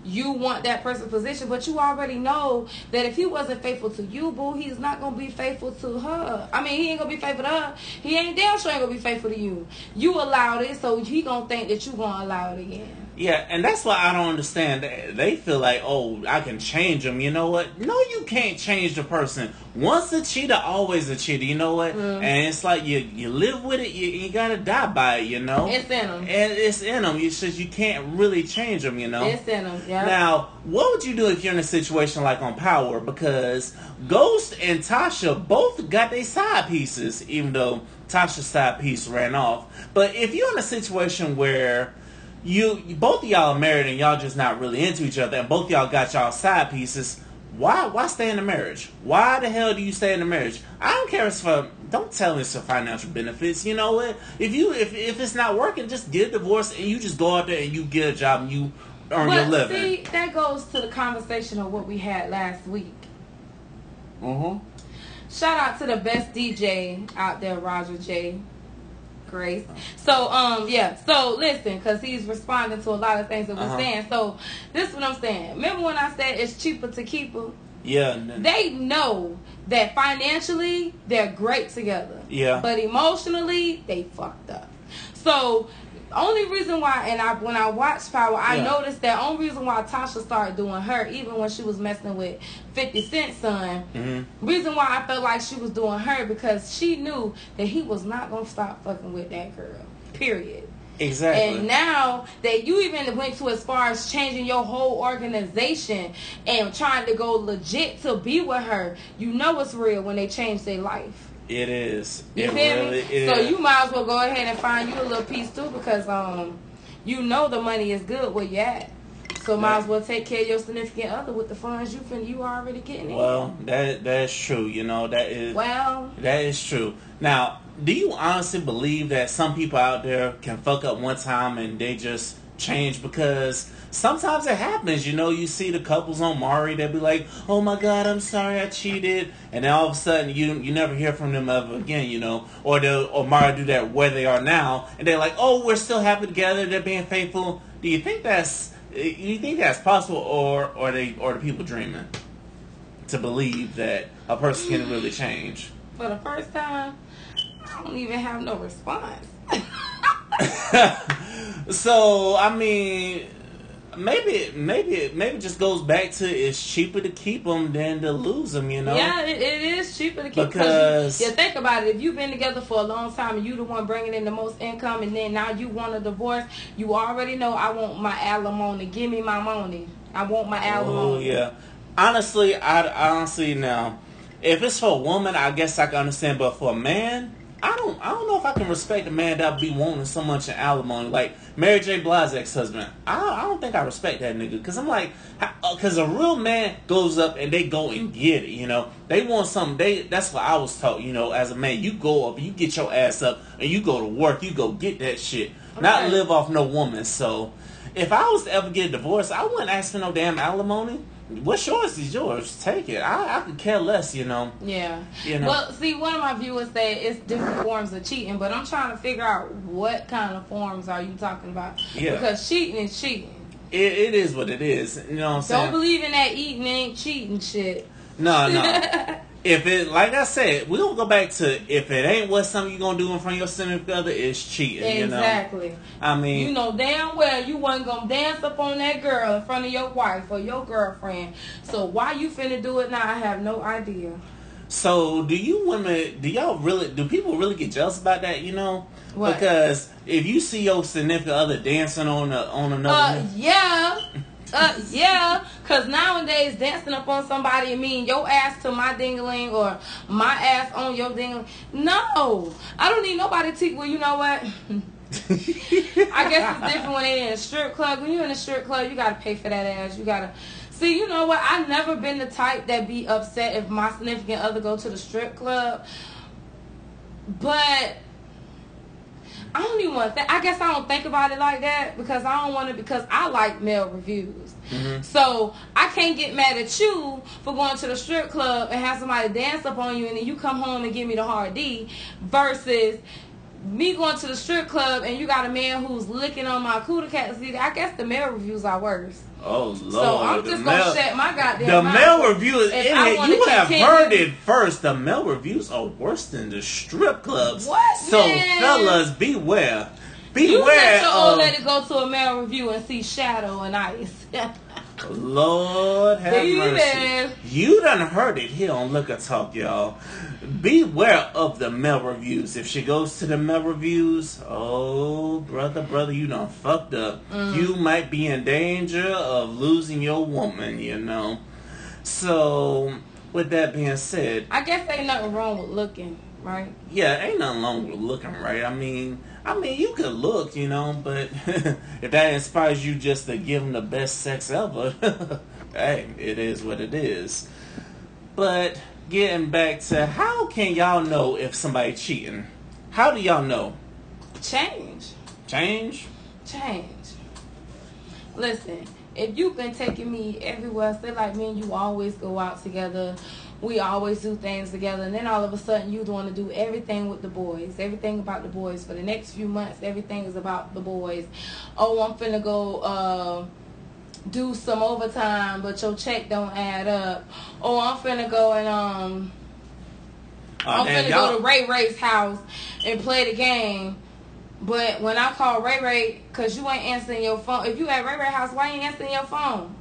you want that person's position? But you already know that if he wasn't faithful to you, boo, he's not gonna be faithful to her. I mean, he ain't gonna be faithful to her. He ain't damn sure ain't gonna be faithful to you. You allowed it, so he gonna think that you gonna allow it again. Yeah, and that's why I don't understand. They feel like, oh, I can change them. You know what? No, you can't change the person. Once a cheater, always a cheater. You know what? Mm. And it's like you you live with it. You, you gotta die by it. You know, it's in them. And it's in them. It's just you can't really change them. You know, it's in them. Yeah. Now, what would you do if you're in a situation like on Power? Because Ghost and Tasha both got their side pieces, even though Tasha's side piece ran off. But if you're in a situation where You, you both of y'all are married and y'all just not really into each other and both of y'all got y'all side pieces, why why stay in a marriage? Why the hell do you stay in a marriage? I don't care if it's for, don't tell me it's for financial benefits. You know what? If you if if it's not working, just get a divorce and you just go out there and you get a job and you earn well, your living. See, that goes to the conversation of what we had last week. Mm-hmm. Shout out to the best D J out there, Roger J. Grace. So, um, yeah. So, listen, because he's responding to a lot of things that we're uh-huh. saying. So, this is what I'm saying. Remember when I said it's cheaper to keep them? Yeah. They know that financially, they're great together. Yeah. But emotionally, they fucked up. So, only reason why, and I when I watched Power, I yeah. noticed that only reason why Tasha started doing her, even when she was messing with fifty Cent's son, mm-hmm. reason why I felt like she was doing her because she knew that he was not going to stop fucking with that girl. Period. Exactly. And now that you even went to as far as changing your whole organization and trying to go legit to be with her, you know it's real when they change their life. It is. You feel really me? Is. So you might as well go ahead and find you a little piece too, because um, you know the money is good where you at. So might as well take care of your significant other with the funds you fin you already getting. Well, in. that that's true. You know that is. Well, that is true. Now, do you honestly believe that some people out there can fuck up one time and they just change? Because sometimes it happens. You know, you see the couples on Maury, they be like, "Oh my God, I'm sorry, I cheated," and then all of a sudden you you never hear from them ever again. You know, or the or Maury do that where they are now, and they're like, "Oh, we're still happy together. They're being faithful." Do you think that's You think that's possible, or or they or the people dreaming to believe that a person can really change? For the first time, I don't even have no response. So I mean, maybe maybe maybe it just goes back to it's cheaper to keep them than to lose them. You know? Yeah, it, it is cheaper to keep because you, you think about it. If you've been together for a long time and you the one bringing in the most income, and then now you want a divorce, you already know I want my alimony. Give me my money. I want my alimony. Oh yeah. Honestly, I honestly now, if it's for a woman, I guess I can understand. But for a man, I don't. I don't know if I can respect a man that be wanting so much in alimony. Like Mary J. Blige's ex-husband, I, I don't think I respect that nigga. Cause I'm like, cause a real man goes up and they go and get it. You know, they want something. They that's what I was taught. You know, as a man, you go up, you get your ass up, and you go to work. You go get that shit. Okay. Not live off no woman. So, if I was to ever get a divorce, I wouldn't ask for no damn alimony. What's yours is yours. Take it. I, I could care less, you know. Yeah. You know? Well, see, one of my viewers said it's different forms of cheating, but I'm trying to figure out what kind of forms are you talking about? Yeah. Because cheating is cheating. It, it is what it is. You know what I'm saying? Don't believe in that eating ain't cheating shit. No, no. If it, like I said, we're going to go back to if it ain't what something you're going to do in front of your significant other, it's cheating, exactly. You know? I mean. You know damn well you wasn't going to dance up on that girl in front of your wife or your girlfriend. So why you finna do it now? I have no idea. So do you women, do y'all really, do people really get jealous about that, you know? What? Because if you see your significant other dancing on, a, on another. Uh, yeah. Uh, yeah, because nowadays dancing up on somebody and mean your ass to my dingling or my ass on your dingling. No, I don't need nobody to, well, you know what? I guess it's different when they in a strip club. When you're in a strip club, you got to pay for that ass. You got to, see, you know what? I've never been the type that be upset if my significant other go to the strip club. But I don't even want to think. I guess I don't think about it like that because I don't want to. Because I like male reviews, mm-hmm. So I can't get mad at you for going to the strip club and have somebody dance up on you, and then you come home and give me the hard D. Versus me going to the strip club and you got a man who's licking on my cooter cat. See, I guess the male reviews are worse. Oh Lord! So I'm just gonna male, shut my goddamn. The mouth. Male reviews, it, you have heard it first. The male reviews are worse than the strip clubs. What? So man? Fellas, beware, beware. You let your old lady go to a male review and see Shadow and Ice. Lord have Demon. mercy. You done heard it here on Liquor Talk, y'all. Beware of the male reviews. If she goes to the male reviews, oh, brother, brother, you done fucked up. Mm. You might be in danger of losing your woman, you know. So, with that being said, I guess ain't nothing wrong with looking, right? Yeah, ain't nothing wrong with looking, right? I mean... I mean, you could look, you know, but if that inspires you just to give them the best sex ever, hey, it is what it is. But getting back to how can y'all know if somebody cheating? How do y'all know? Change. Change? Change. Listen, if you've been taking me everywhere, say like me and you always go out together, we always do things together, and then all of a sudden you want to do everything with the boys, everything about the boys for the next few months. Everything is about the boys. Oh, I'm finna go uh, do some overtime, but your check don't add up. Oh, I'm finna go and um, uh, I'm finna go to Ray Ray's house and play the game. But when I call Ray Ray, cause you ain't answering your phone. If you at Ray Ray's house, why ain't answering your phone?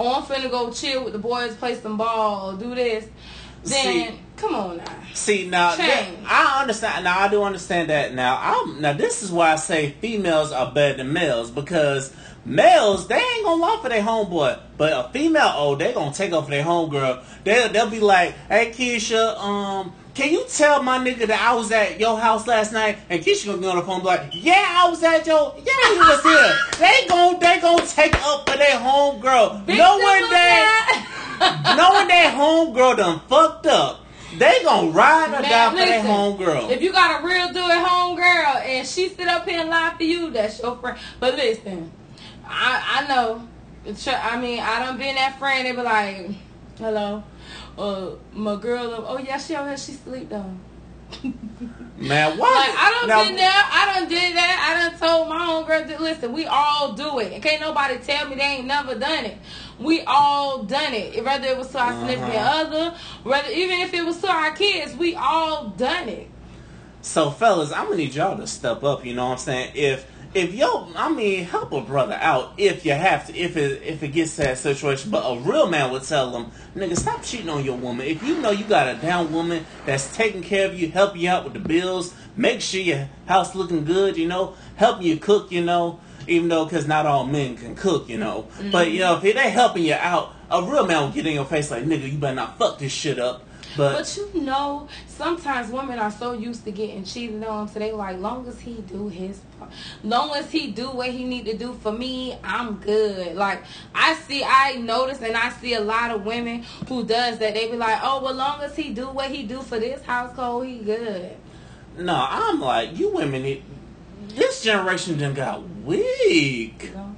Oh, I'm finna go chill with the boys, play some ball, or do this. then see, come on now. See now, that, I understand. Now I do understand that. Now I'm now this is why I say females are better than males, because males, they ain't gonna lie for their homeboy, but a female, oh, they gonna take off their homegirl. They they'll be like, hey Keisha, um. can you tell my nigga that I was at your house last night? And Keisha gonna be on the phone like, yeah, I was at your, yeah, he was here. They gon' they gon' take up for their homegirl. Knowing that, knowing that homegirl done fucked up, they gonna ride or die for their homegirl. If you got a real dude at homegirl and she sit up here and lie for you, that's your friend. But listen, I, I know, I mean, I done been that friend, they be like, hello. Uh, my girl, oh yeah, she over here, she sleep though. Man, what? Like, I done now, been there, I done did that, I done told my own girl that, listen, we all do it. And can't nobody tell me they ain't never done it. We all done it. Whether it was to our uh-huh. significant other, whether even if it was to our kids, we all done it. So fellas, I'm gonna need y'all to step up, you know what I'm saying? If If yo, I mean, help a brother out if you have to, if it if it gets to that situation. But a real man would tell them, nigga, stop cheating on your woman. If you know you got a down woman that's taking care of you, helping you out with the bills, make sure your house looking good, you know, helping you cook, you know, even though because not all men can cook, you know. Mm-hmm. But, you know, if it ain't helping you out, a real man would get in your face like, nigga, you better not fuck this shit up. But, but you know, sometimes women are so used to getting cheated on, so they like, long as he do his part, long as he do what he need to do for me, I'm good. Like, I see, I notice, and I see a lot of women who does that. They be like, oh, well, long as he do what he do for this household, he good. No, I'm like, you women, it, this generation done got weak. You know?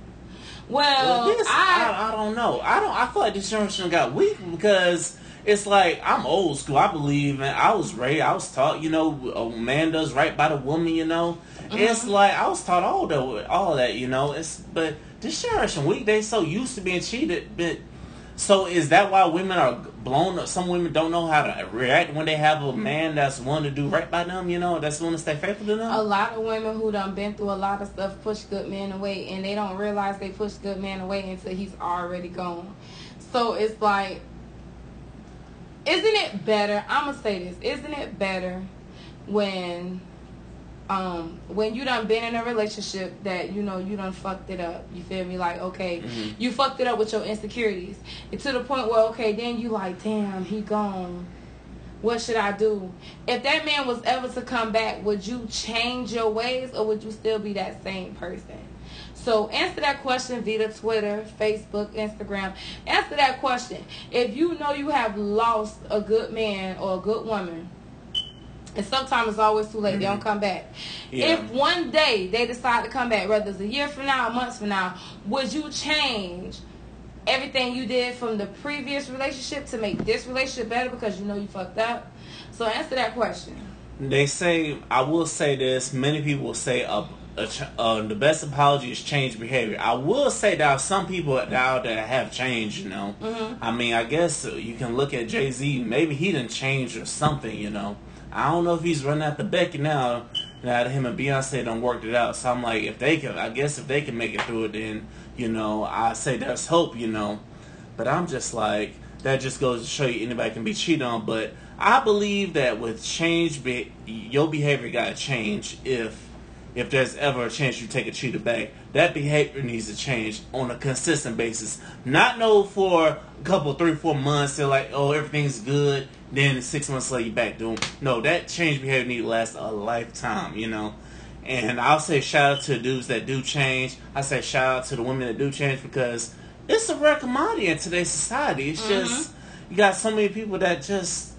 Well, well this, I, I I don't know. I don't. I feel like this generation got weak because it's like, I'm old school. I believe, and I was raised, I was taught, you know, a man does right by the woman, you know. Mm-hmm. It's like, I was taught all that, all that, you know. It's But this generation, we, they so used to being cheated. But so is that why women are blown up? Some women don't know how to react when they have a man that's willing to do right by them, you know, that's willing to stay faithful to them? A lot of women who done been through a lot of stuff push good men away, and they don't realize they push good men away until he's already gone. So it's like, isn't it better, I'm going to say this, isn't it better when um, when you done been in a relationship that, you know, you done fucked it up, you feel me? Like, okay, mm-hmm. you fucked it up with your insecurities. And to the point where, okay, then you like, damn, he gone. What should I do? If that man was ever to come back, would you change your ways or would you still be that same person? So answer that question via Twitter, Facebook, Instagram. Answer that question. If you know you have lost a good man or a good woman, and sometimes it's always too late, mm-hmm. they don't come back. Yeah. If one day they decide to come back, whether it's a year from now or months from now, would you change everything you did from the previous relationship to make this relationship better because you know you fucked up? So answer that question. They say, I will say this, many people will say a Uh, the best apology is change behavior. I will say there are some people now that have changed, you know. Mm-hmm. I mean, I guess you can look at Jay-Z. Maybe he done changed or something, you know. I don't know if he's running after Becky now. Now him and Beyonce done worked it out. So I'm like, if they can, I guess if they can make it through it, then, you know, I say there's hope, you know. But I'm just like, that just goes to show you anybody can be cheated on. But I believe that with change, be- your behavior got to change if If there's ever a chance you take a cheater back. That behavior needs to change on a consistent basis. Not no for a couple, three, four months, they're like, oh, everything's good. Then six months later, you back to them. No, that change behavior need to last a lifetime, you know. And I'll say shout out to the dudes that do change. I say shout out to the women that do change because it's a rare commodity in today's society. It's mm-hmm. just, you got so many people that just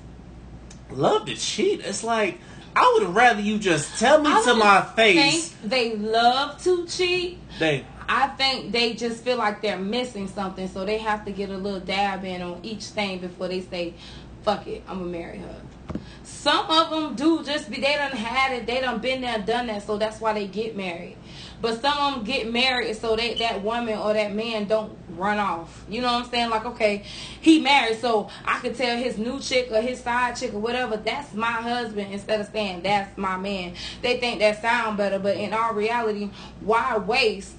love to cheat. It's like, I would rather you just tell me I to my face. Think they love to cheat. They. I think they just feel like they're missing something, so they have to get a little dab in on each thing before they say, "Fuck it, I'm gonna marry her." Some of them do just be they done had it, they done been there, done that, so that's why they get married. But some of them get married so that that woman or that man don't run off. You know what I'm saying? Like, okay, he married, so I could tell his new chick or his side chick or whatever, that's my husband, instead of saying that's my man. They think that sound better, but in all reality, why waste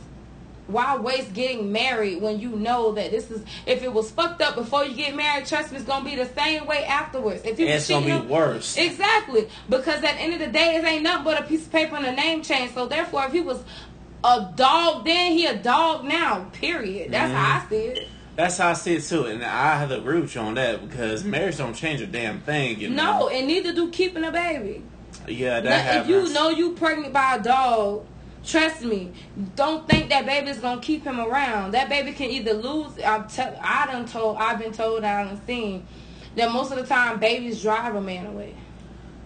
why waste getting married when you know that this is, if it was fucked up before you get married, trust me, it's going to be the same way afterwards. If you it's going to be worse. Exactly. Because at the end of the day, it ain't nothing but a piece of paper and a name change. So therefore, if he was a dog then, he a dog now, period. That's mm-hmm. how I see it. That's how I see it too, and I have to agree with you on that because marriage don't change a damn thing. You know? No, and neither do keeping a baby. Yeah, that now, happens. If you know you pregnant by a dog, trust me, don't think that baby's gonna keep him around. That baby can either lose. I'm t- I done told. I've been told. I done seen that most of the time babies drive a man away.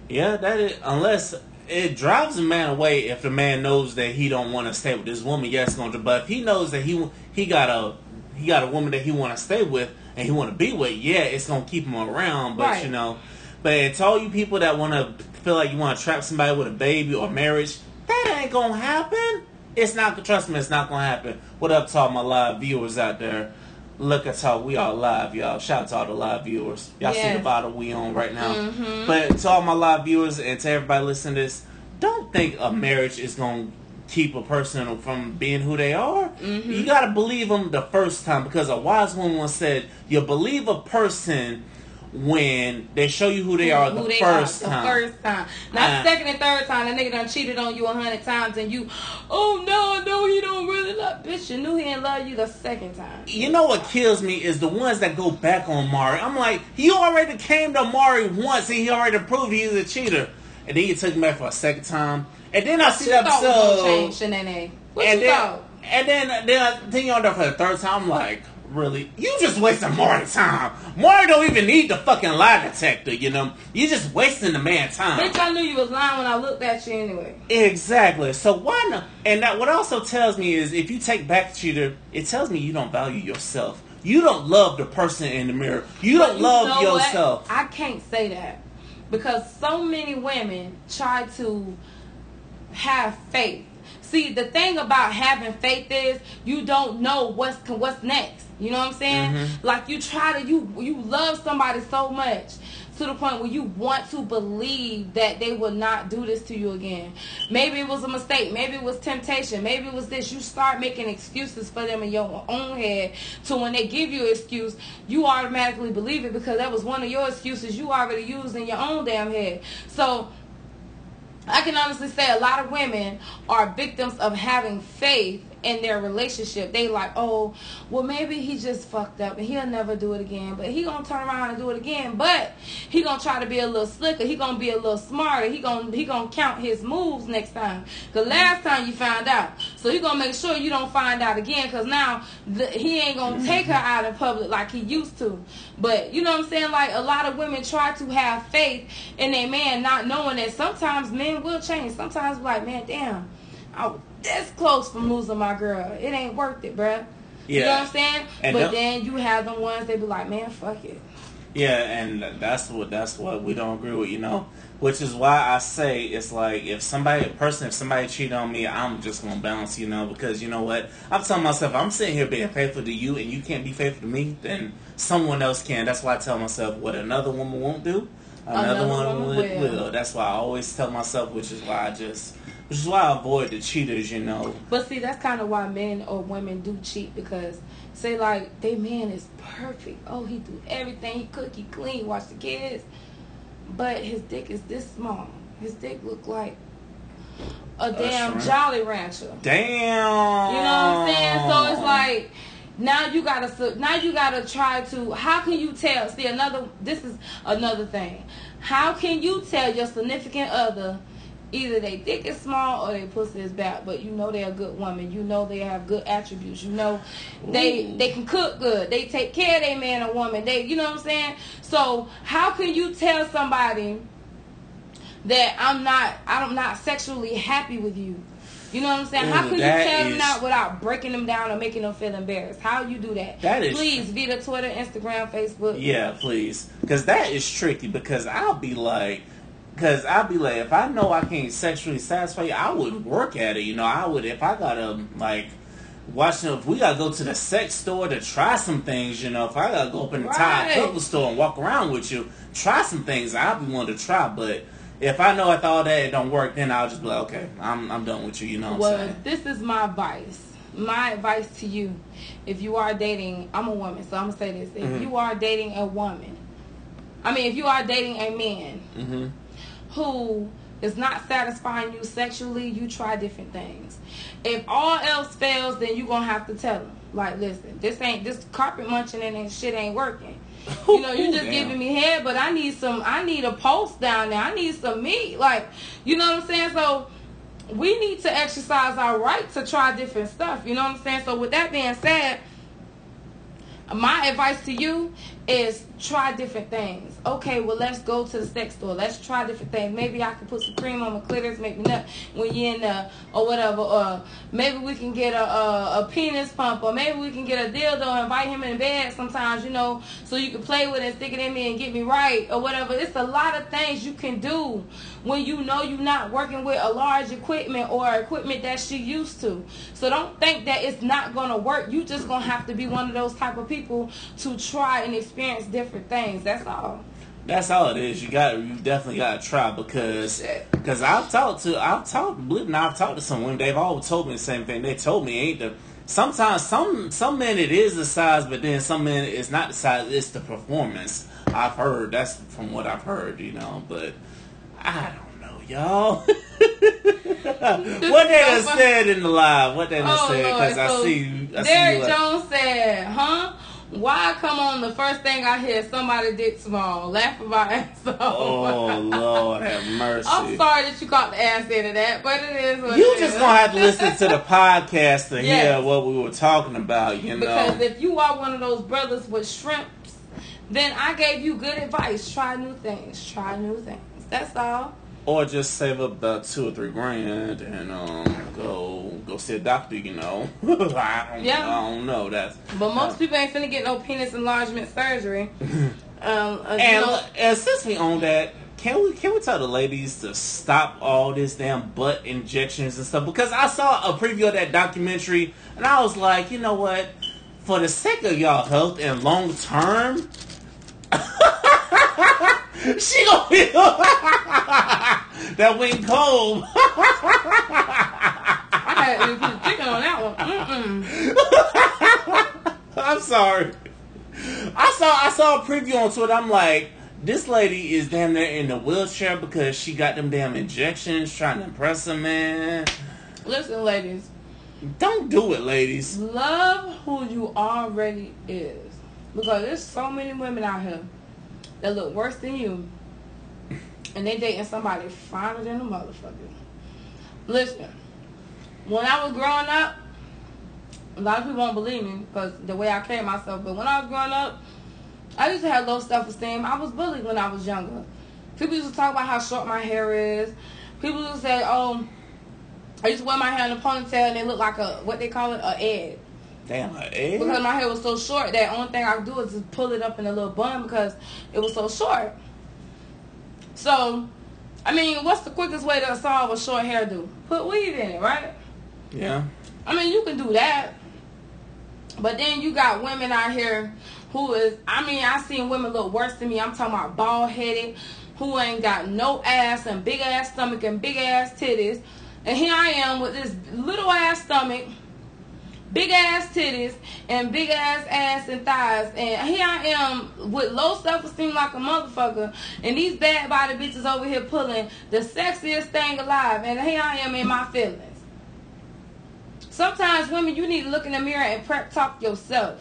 Yeah, that is, unless. It drives a man away if the man knows that he don't want to stay with this woman. Yes, it's gonna. But if he knows that he he got a he got a woman that he want to stay with and he want to be with, yeah, it's gonna keep him around. But right. you know, but to all you people that want to feel like you want to trap somebody with a baby or marriage, that ain't gonna happen. It's not. Trust me, it's not gonna happen. What up to all my live viewers out there? Look at how we all live, y'all. Shout out to all the live viewers. Y'all yes. see the bottle we on right now. Mm-hmm. But to all my live viewers and to everybody listening to this, don't think a marriage is going to keep a person from being who they are. Mm-hmm. You got to believe them the first time because a wise woman once said, you believe a person when they show you who they are who the they first are, time. The first time. Not uh, second and third time. That nigga done cheated on you a hundred times and you, oh no, no, he don't really love. Bitch, you knew he didn't love you the second time. You know what kills me is the ones that go back on Maury. I'm like, he already came to Maury once and he already proved he's a cheater. And then you took him back for a second time. And then I see that episode. Change, what and, you then, and then then I think you're on there for the third time. I'm like, really, you just wasting Maury's time. Maury don't even need the fucking lie detector, you know. You just wasting the man's time. Bitch, I knew you was lying when I looked at you anyway. Exactly. So why not? And that what also tells me is if you take back the cheater, it tells me you don't value yourself. You don't love the person in the mirror. You but don't you love know yourself. What? I can't say that because so many women try to have faith. See, the thing about having faith is you don't know what's what's next. You know what I'm saying? Mm-hmm. Like you try to you you love somebody so much to the point where you want to believe that they will not do this to you again. Maybe it was a mistake. Maybe it was temptation. Maybe it was this. You start making excuses for them in your own head. So when they give you an excuse, you automatically believe it because that was one of your excuses you already used in your own damn head. So I can honestly say a lot of women are victims of having faith in their relationship. They like, oh, well, maybe he just fucked up and he'll never do it again. But he gonna turn around and do it again. But he gonna try to be a little slicker. He gonna be a little smarter. He gonna he gonna count his moves next time. Cause last time you found out, so he gonna make sure you don't find out again. Cause now the, he ain't gonna take her out in public like he used to. But you know what I'm saying? Like a lot of women try to have faith in their man, not knowing that sometimes men will change. Sometimes we're like, man, damn, I was this close from losing my girl. It ain't worth it, bruh. Yeah. You know what I'm saying? And but them, then you have the ones that be like, man, fuck it. Yeah, and that's what that's what we don't agree with, you know? Which is why I say it's like if somebody, a person, if somebody cheated on me, I'm just going to bounce, you know? Because you know what? I'm telling myself, I'm sitting here being faithful to you and you can't be faithful to me, then someone else can. That's why I tell myself what another woman won't do, another, another woman, woman will. will. That's why I always tell myself, which is why I just... Which is why I avoid the cheaters, you know. But see, that's kind of why men or women do cheat because, say, like, they man is perfect. Oh, he do everything. He cook, he clean, watch the kids. But his dick is this small. His dick look like a damn Jolly Rancher. Damn. You know what I'm saying? So it's like... Now you gotta, now you gotta try to, how can you tell, see another, this is another thing. How can you tell your significant other, either they dick is small or they pussy is bad, but you know they're a good woman, you know they have good attributes, you know they Ooh. they can cook good, they take care of their man or woman, they, you know what I'm saying? So how can you tell somebody that I'm not, I'm not sexually happy with you? You know what I'm saying? Ooh, how could you tell them out without breaking them down or making them feel embarrassed? How you do that? That is please, via Twitter, Instagram, Facebook. Yeah, please. Because that is tricky because I'll be like, because I'll be like, if I know I can't sexually satisfy you, I would work at it. You know, I would, if I got to, like, watch, them, if we got to go to the sex store to try some things, you know, if I got to go up in the right. Thai couple store and walk around with you, try some things, I'll be one to try, but... If I know after all that it don't work, then I'll just be like, okay, I'm I'm done with you, you know what well, I'm saying? Well, this is my advice. my advice to you, if you are dating, I'm a woman, so I'm going to say this. If mm-hmm. you are dating a woman, I mean, if you are dating a man mm-hmm. who is not satisfying you sexually, you try different things. If all else fails, then you're going to have to tell them. Like, listen, this ain't, this carpet munching and this shit ain't working. You know, you just Damn. giving me head, but I need some, I need a pulse down there. I need some meat. Like, you know what I'm saying? So, we need to exercise our right to try different stuff. You know what I'm saying? So, with that being said, my advice to you is try different things. Okay, well, let's go to the sex store. Let's try different things. Maybe I can put some cream on my clitoris, make me nut when you're in the, or whatever. Or maybe we can get a, a, a penis pump, or maybe we can get a dildo and invite him in bed sometimes, you know, so you can play with it and stick it in me and get me right, or whatever. It's a lot of things you can do when you know you're not working with a large equipment or equipment that she used to. So don't think that it's not going to work. You just going to have to be one of those type of people to try and experience Experience different things. That's all. That's all it is. You got. You definitely got to try because, because I've talked to. I've talked. Believe me, I've talked to some women. They've all told me the same thing. They told me ain't the. Sometimes some some men it is the size, but then some men it's not the size. It's the performance. I've heard. That's from what I've heard. You know, but I don't know, y'all. What they so said in the live? What they oh, said? Because I so see. I Derrick see Jones like, said, huh? Why come on the first thing I hear somebody dick small? Laugh about ass off. Oh, Lord have mercy. I'm sorry that you caught the ass into that, but it is what You it just is. Gonna have to listen to the podcast to yes. hear what we were talking about, you because know. Because if you are one of those brothers with shrimps, then I gave you good advice. Try new things. Try new things. That's all. Or just save up about two or three grand and um go go see a doctor, you know. I, don't, yeah. I don't know. That's But most uh, people ain't finna get no penis enlargement surgery. um, uh, and, you know, and since we own that, can we can we tell the ladies to stop all this damn butt injections and stuff? Because I saw a preview of that documentary and I was like, you know what? For the sake of y'all health and long term, she gonna be that wing cold. I had to put chicken on that one. Mm-mm. I'm sorry. I saw I saw a preview on Twitter. I'm like, this lady is damn near in the wheelchair because she got them damn injections trying to impress a man. Listen, ladies. Don't do it, ladies. Love who you already is. Because there's so many women out here that look worse than you, and they dating somebody finer than a motherfucker. Listen, when I was growing up, a lot of people won't believe me because the way I carry myself, but when I was growing up, I used to have low self-esteem. I was bullied when I was younger. People used to talk about how short my hair is. People used to say, oh, I used to wear my hair in a ponytail and it looked like a, what they call it, a head. Damn, my head. Because my hair was so short, that only thing I could do is just pull it up in a little bun because it was so short. So, I mean, what's the quickest way to solve a short hairdo? Put weave in it, right? Yeah. I mean, you can do that. But then you got women out here who is, I mean, I seen women look worse than me. I'm talking about bald-headed, who ain't got no ass and big-ass stomach and big-ass titties. And here I am with this little-ass stomach, big ass titties and big ass ass and thighs, and here I am with low self esteem like a motherfucker, and these bad body bitches over here pulling the sexiest thing alive, and here I am in my feelings. Sometimes women, you need to look in the mirror and prep talk yourself.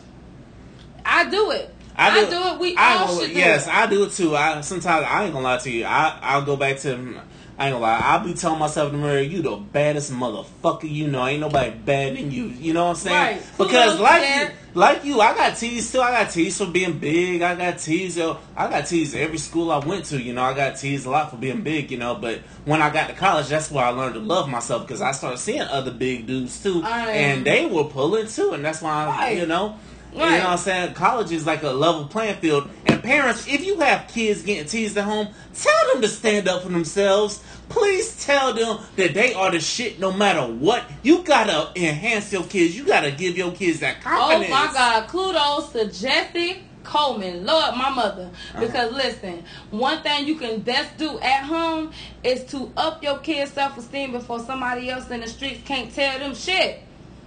I do it. I do, I do it. We I all should do yes, it. Yes, I do it too. I sometimes I ain't gonna lie to you. I I'll go back to. I ain't gonna lie, I'll be telling myself in the mirror, you the baddest motherfucker you know. Ain't nobody bad than you. You know what I'm saying? Right. Because like you, like you, I got teased too. I got teased for being big. I got teased. Yo, I got teased every school I went to. You know, I got teased a lot for being big. You know, but when I got to college, that's where I learned to love myself because I started seeing other big dudes too, I mean, and they were pulling too, and that's why I, right. you know. Right. You know what I'm saying? College is like a level playing field. And parents, if you have kids getting teased at home, tell them to stand up for themselves. Please tell them that they are the shit no matter what. You gotta enhance your kids. You gotta give your kids that confidence. Oh my God. Kudos to Jesse Coleman. Lord, my mother. Because uh-huh. listen, one thing you can best do at home is to up your kids' self-esteem before somebody else in the streets can't tell them shit.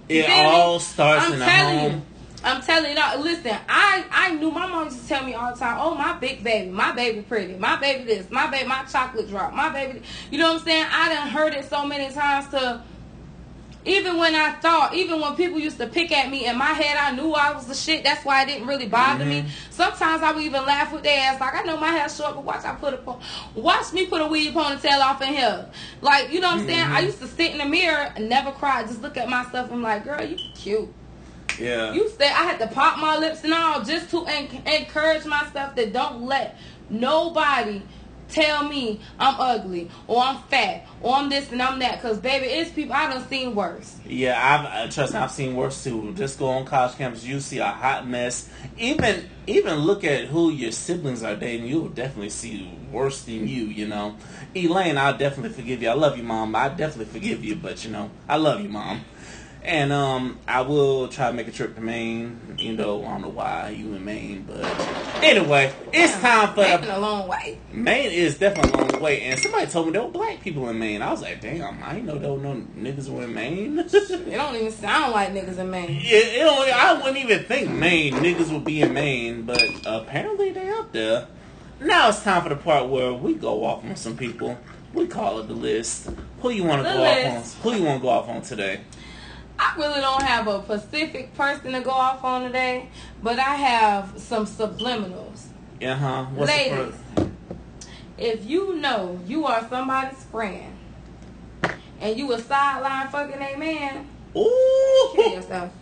It all starts I'm in the home. You. I'm telling you, listen, I, I knew, my mom used to tell me all the time, oh, my big baby, my baby pretty, my baby this, my baby, my chocolate drop, my baby, you know what I'm saying? I done heard it so many times to, even when I thought, even when people used to pick at me in my head, I knew I was the shit. That's why it didn't really bother mm-hmm. me. Sometimes I would even laugh with their ass. Like, I know my hair's short, but watch I put a, watch me put a weave ponytail off in here. Like, you know what I'm mm-hmm. saying? I used to sit in the mirror and never cry. Just look at myself. I'm like, girl, you cute. Yeah. You said I had to pop my lips and all just to en- encourage myself that don't let nobody tell me I'm ugly or I'm fat or I'm this and I'm that. Cause baby, it's people I done seen worse. Yeah, I've uh, trust me, I've seen worse too. Just go on college campus, you see a hot mess. Even even look at who your siblings are dating. You'll definitely see worse than you. You know, Elaine, I'll definitely forgive you. I love you, mom. I definitely forgive you, but you know, I love you, mom. And um, I will try to make a trip to Maine. You know, I don't know why you in Maine, but anyway, it's time for Maine. A long way. Maine is definitely a long way. And somebody told me there were black people in Maine. I was like, damn, I didn't know there were no niggas were in Maine. It don't even sound like niggas in Maine. It, it don't, I wouldn't even think Maine niggas would be in Maine, but apparently they up there. Now it's time for the part where we go off on some people. We call it the list. Who you want to go off on? Who you want to go off on today? I really don't have a specific person to go off on today, but I have some subliminals. Uh huh. Ladies, if you know you are somebody's friend and you a sideline fucking a man, ooh, kill yourself.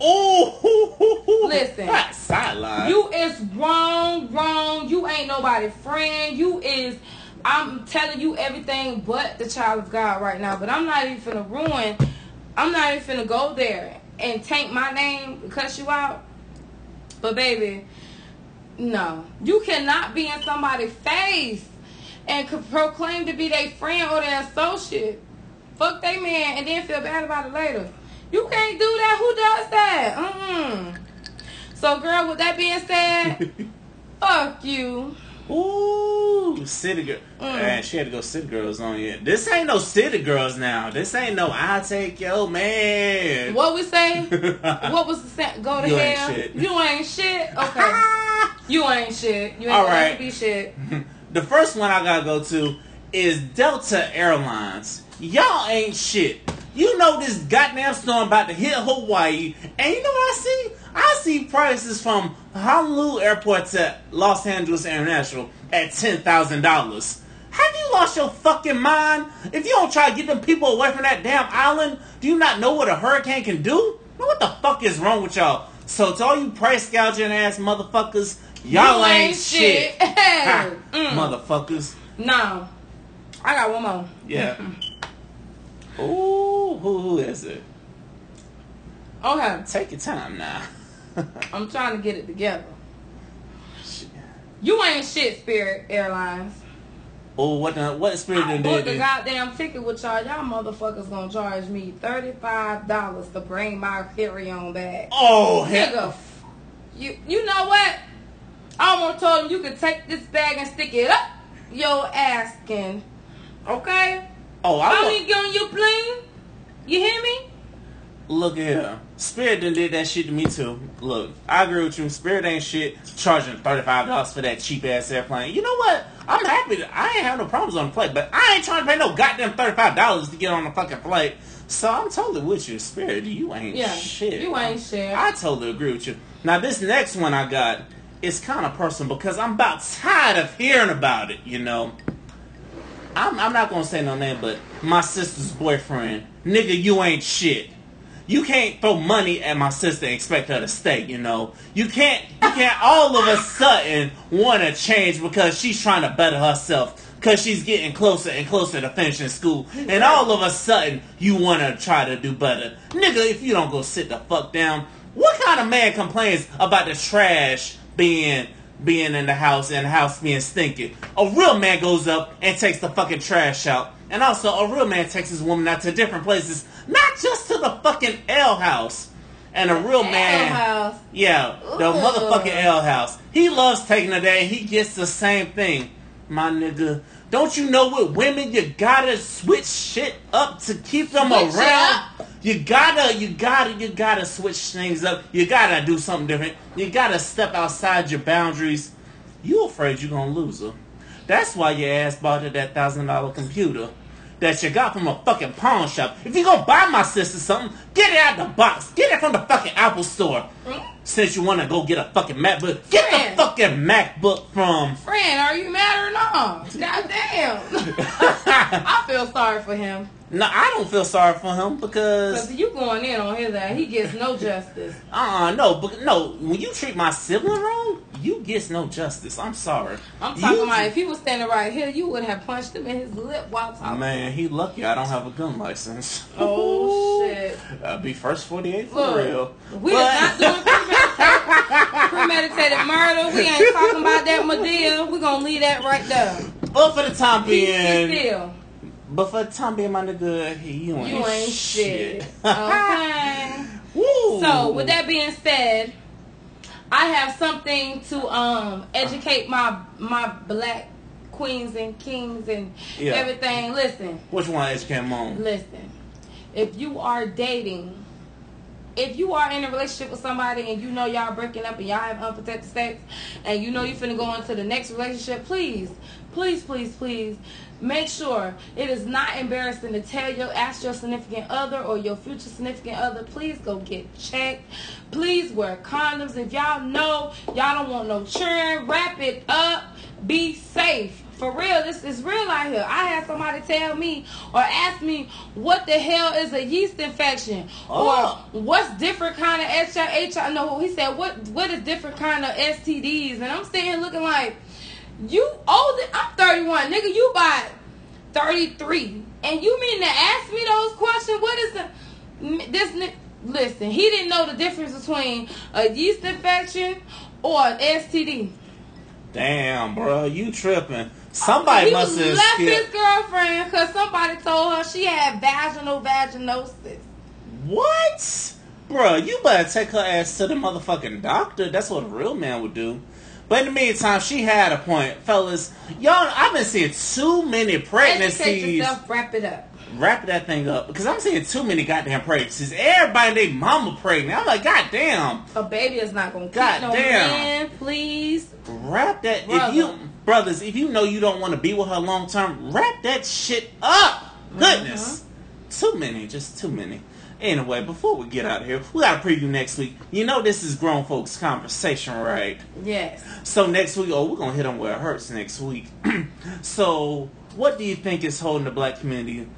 Ooh, listen, not sideline. You is wrong, wrong. You ain't nobody's friend. You is. I'm telling you everything but the child of God right now. But I'm not even finna ruin. I'm not even finna go there and tank my name and cuss you out. But baby, no. You cannot be in somebody's face and could proclaim to be their friend or their associate. Fuck they man and then feel bad about it later. You can't do that. Who does that? Mm-mm. So girl, with that being said, fuck you. Ooh, city girl. Mm. Man, she had to go city girls on you. This ain't no city girls now. This ain't no I take yo man. What we say? What was the sound? Go to you hell. Ain't shit. You ain't shit. Okay. You ain't shit. You ain't All right. to be shit. The first one I gotta go to is Delta Airlines. Y'all ain't shit. You know this goddamn storm about to hit Hawaii, and you know what I see? I see prices from Honolulu Airport to Los Angeles International at ten thousand dollars. Have you lost your fucking mind? If you don't try to get them people away from that damn island, do you not know what a hurricane can do? What the fuck is wrong with y'all? So to all you price gouging ass motherfuckers, y'all you ain't, ain't shit. shit. Ha, mm. Motherfuckers. No. I got one more. Yeah. Ooh, who, who is it? Okay. Take your time now. I'm trying to get it together. Shit. You ain't shit, Spirit Airlines. Oh, what the, what Spirit did? I booked the goddamn ticket with y'all. Y'all motherfuckers gonna charge me thirty-five dollars to bring my carry-on bag. Oh, hell. Nigga, you, you know what? I almost told you you could take this bag and stick it up your ass skin. Okay? Oh, I How you going you plane? You hear me? Look at her. Spirit done did that shit to me too. Look, I agree with you. Spirit ain't shit. Charging thirty-five dollars for that cheap ass airplane. You know what? I'm happy that I ain't have no problems on the flight, but I ain't trying to pay no goddamn thirty-five dollars to get on the fucking flight. So I'm totally with you, Spirit. You ain't yeah, shit. You ain't shit. I totally agree with you. Now this next one I got is kind of personal because I'm about tired of hearing about it, you know. I'm, I'm not going to say no name, but my sister's boyfriend. Nigga, you ain't shit. You can't throw money at my sister and expect her to stay, you know. You can't, you can't all of a sudden want to change because she's trying to better herself. Because she's getting closer and closer to finishing school. And all of a sudden, you want to try to do better. Nigga, if you don't go sit the fuck down. What kind of man complains about the trash being being in the house and the house being stinking? A real man goes up and takes the fucking trash out. And also, a real man takes his woman out to different places. Not just to the fucking L house. And a real man. L house. Yeah. Ooh. The motherfucking L house. He loves taking her there and he gets the same thing. My nigga. Don't you know with women you gotta switch shit up to keep them switch around? You gotta, you gotta, you gotta switch things up. You gotta do something different. You gotta step outside your boundaries. You afraid you're gonna lose her. That's why your ass bought her that thousand dollar computer that you got from a fucking pawn shop. If you go buy my sister something, get it out of the box. Get it from the fucking Apple store. Mm-hmm. Since you want to go get a fucking MacBook, get friend. the fucking MacBook from... Friend, are you mad or not? God damn. I feel sorry for him. No, I don't feel sorry for him because... Because you going in on his ass. He gets no justice. Uh-uh, no. But no, when you treat my sibling wrong, you gets no justice. I'm sorry. I'm talking you, about if he was standing right here, you would have punched him in his lip while talking. Man, he lucky I don't have a gun license. Oh, shit. That'd be first forty-eight for Look, real. We but... are not doing premeditated, premeditated murder. We ain't talking about that, Medea. We're going to leave that right there. But for the time being... He, he still... But for the time being, my nigga, hey, you ain't, you ain't shit. shit. Okay. Woo. So, with that being said, I have something to um, educate my my black queens and kings and yeah. everything. Listen. Which one I educate them on? Listen. If you are dating, if you are in a relationship with somebody and you know y'all breaking up and y'all have unprotected sex and you know you finna go into the next relationship, please, please, please, please. Make sure it is not embarrassing to tell your, ask your significant other or your future significant other, please go get checked. Please wear condoms. If y'all know y'all don't want no children, wrap it up. Be safe. For real, this is real out here. I had somebody tell me or ask me what the hell is a yeast infection oh. or what's different kind of H I V. No, he said what what is different kind of S T Ds, and I'm sitting here looking like. You older, I'm thirty-one, nigga, you by thirty-three, and you mean to ask me those questions? What is the, this, listen, he didn't know the difference between a yeast infection or an S T D. Damn, bro, you tripping. Somebody he must have left his girlfriend because somebody told her she had vaginal vaginosis. What? Bro, you better take her ass to the motherfucking doctor. That's what a real man would do. But in the meantime, she had a point, fellas. Y'all, I've been seeing too many pregnancies. Educate yourself, wrap it up. Wrap that thing up. Because I'm seeing too many goddamn pregnancies. Everybody, they mama pregnant. I'm like, goddamn. A baby is not going to keep no man, please. Wrap that. Brother. If you, brothers, if you know you don't want to be with her long term, wrap that shit up. Goodness. Mm-hmm. Too many, just too many. Anyway, before we get out of here, we got a preview next week. You know this is grown folks conversation, right? Yes. So next week, oh, we're going to hit them where it hurts next week. So what do you think is holding the black community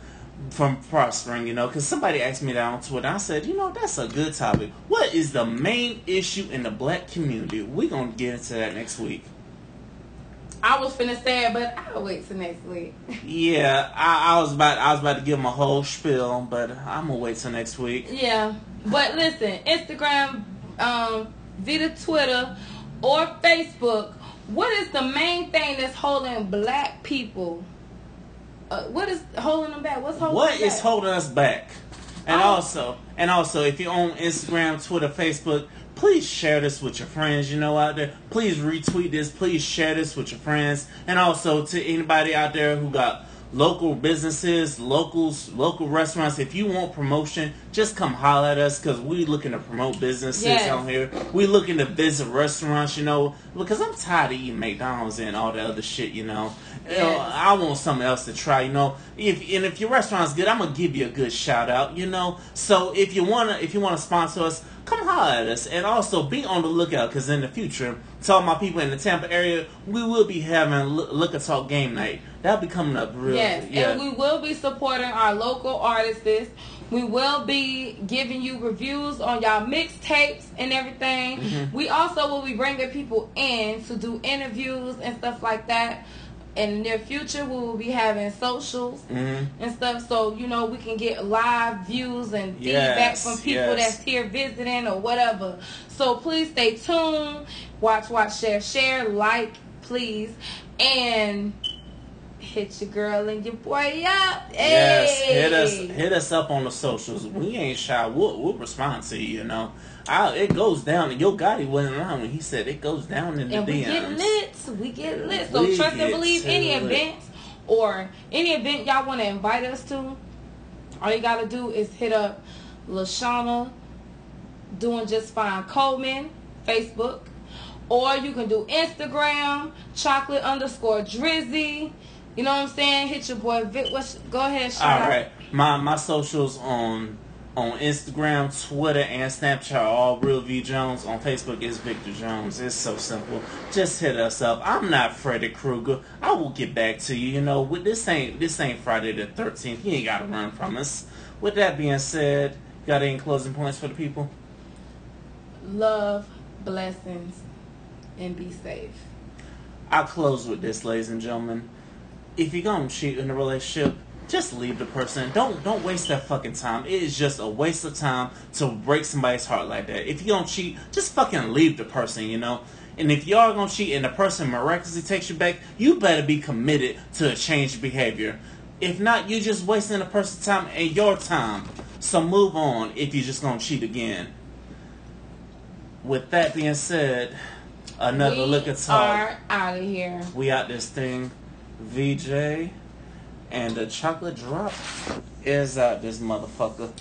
from prospering, you know? Because somebody asked me that on Twitter. I said, you know, that's a good topic. What is the main issue in the black community? We're going to get into that next week. I was finna say it, but I'll wait till next week. Yeah, I, I was about I was about to give him a whole spiel, but I'm gonna wait till next week. Yeah, but listen, Instagram, um, via Twitter, or Facebook. What is the main thing that's holding black people? Uh, what is holding them back? What's holding? What is holding us back? And oh. also, and also, if you're on Instagram, Twitter, Facebook. Please share this with your friends, you know, out there. Please retweet this. Please share this with your friends. And also to anybody out there who got local businesses, locals, local restaurants. If you want promotion, just come holler at us because we looking to promote businesses yes. out here. We looking to visit restaurants, you know, because I'm tired of eating McDonald's and all that other shit, you know. Yes. You know, I want something else to try, you know. If and if your restaurant's good, I'm gonna give you a good shout out, you know. So if you wanna, if you wanna sponsor us. Come holler at us, and also be on the lookout, because in the future, to all my people in the Tampa area, we will be having Liquor Talk game night. That'll be coming up real Yes, yeah. and we will be supporting our local artists. We will be giving you reviews on y'all mixtapes and everything. Mm-hmm. We also will be bringing people in to do interviews and stuff like that. In the near future, we will be having socials mm-hmm. and stuff, so you know we can get live views and yes, feedback from people yes. that's here visiting or whatever. So please stay tuned, watch, watch, share, share, like, please, and hit your girl and your boy up. Hey. Yes, hit us, hit us up on the socials. We ain't shy. We'll, we'll respond to you. You know. I, it goes down, and Yo Gotti wasn't lying when he said it goes down in the and D Ms. And we get lit. We get lit. So we trust and believe any lit. event or any event y'all want to invite us to, all you got to do is hit up Lashana Doing Just Fine Coleman, Facebook. Or you can do Instagram, chocolate underscore drizzy. You know what I'm saying? Hit your boy Vic. What's, go ahead, shout All right. Out. My my socials on on Instagram, Twitter, and Snapchat are all Real V Jones. On Facebook, it's Victor Jones. It's so simple. Just hit us up. I'm not Freddy Krueger. I will get back to you. You know, with this ain't this ain't Friday the thirteenth. You ain't gotta run from us. With that being said, got any closing points for the people? Love, blessings, and be safe. I close with this, ladies and gentlemen. If you're gonna cheat in a relationship, just leave the person. Don't don't waste that fucking time. It is just a waste of time to break somebody's heart like that. If you're gonna cheat, just fucking leave the person, you know? And if y'all gonna cheat and the person miraculously takes you back, you better be committed to a changed behavior. If not, you're just wasting the person's time and your time. So move on if you're just gonna cheat again. With that being said, another we Liquor Talk. We are out of here. We out this thing. V J and the chocolate drop is out this motherfucker.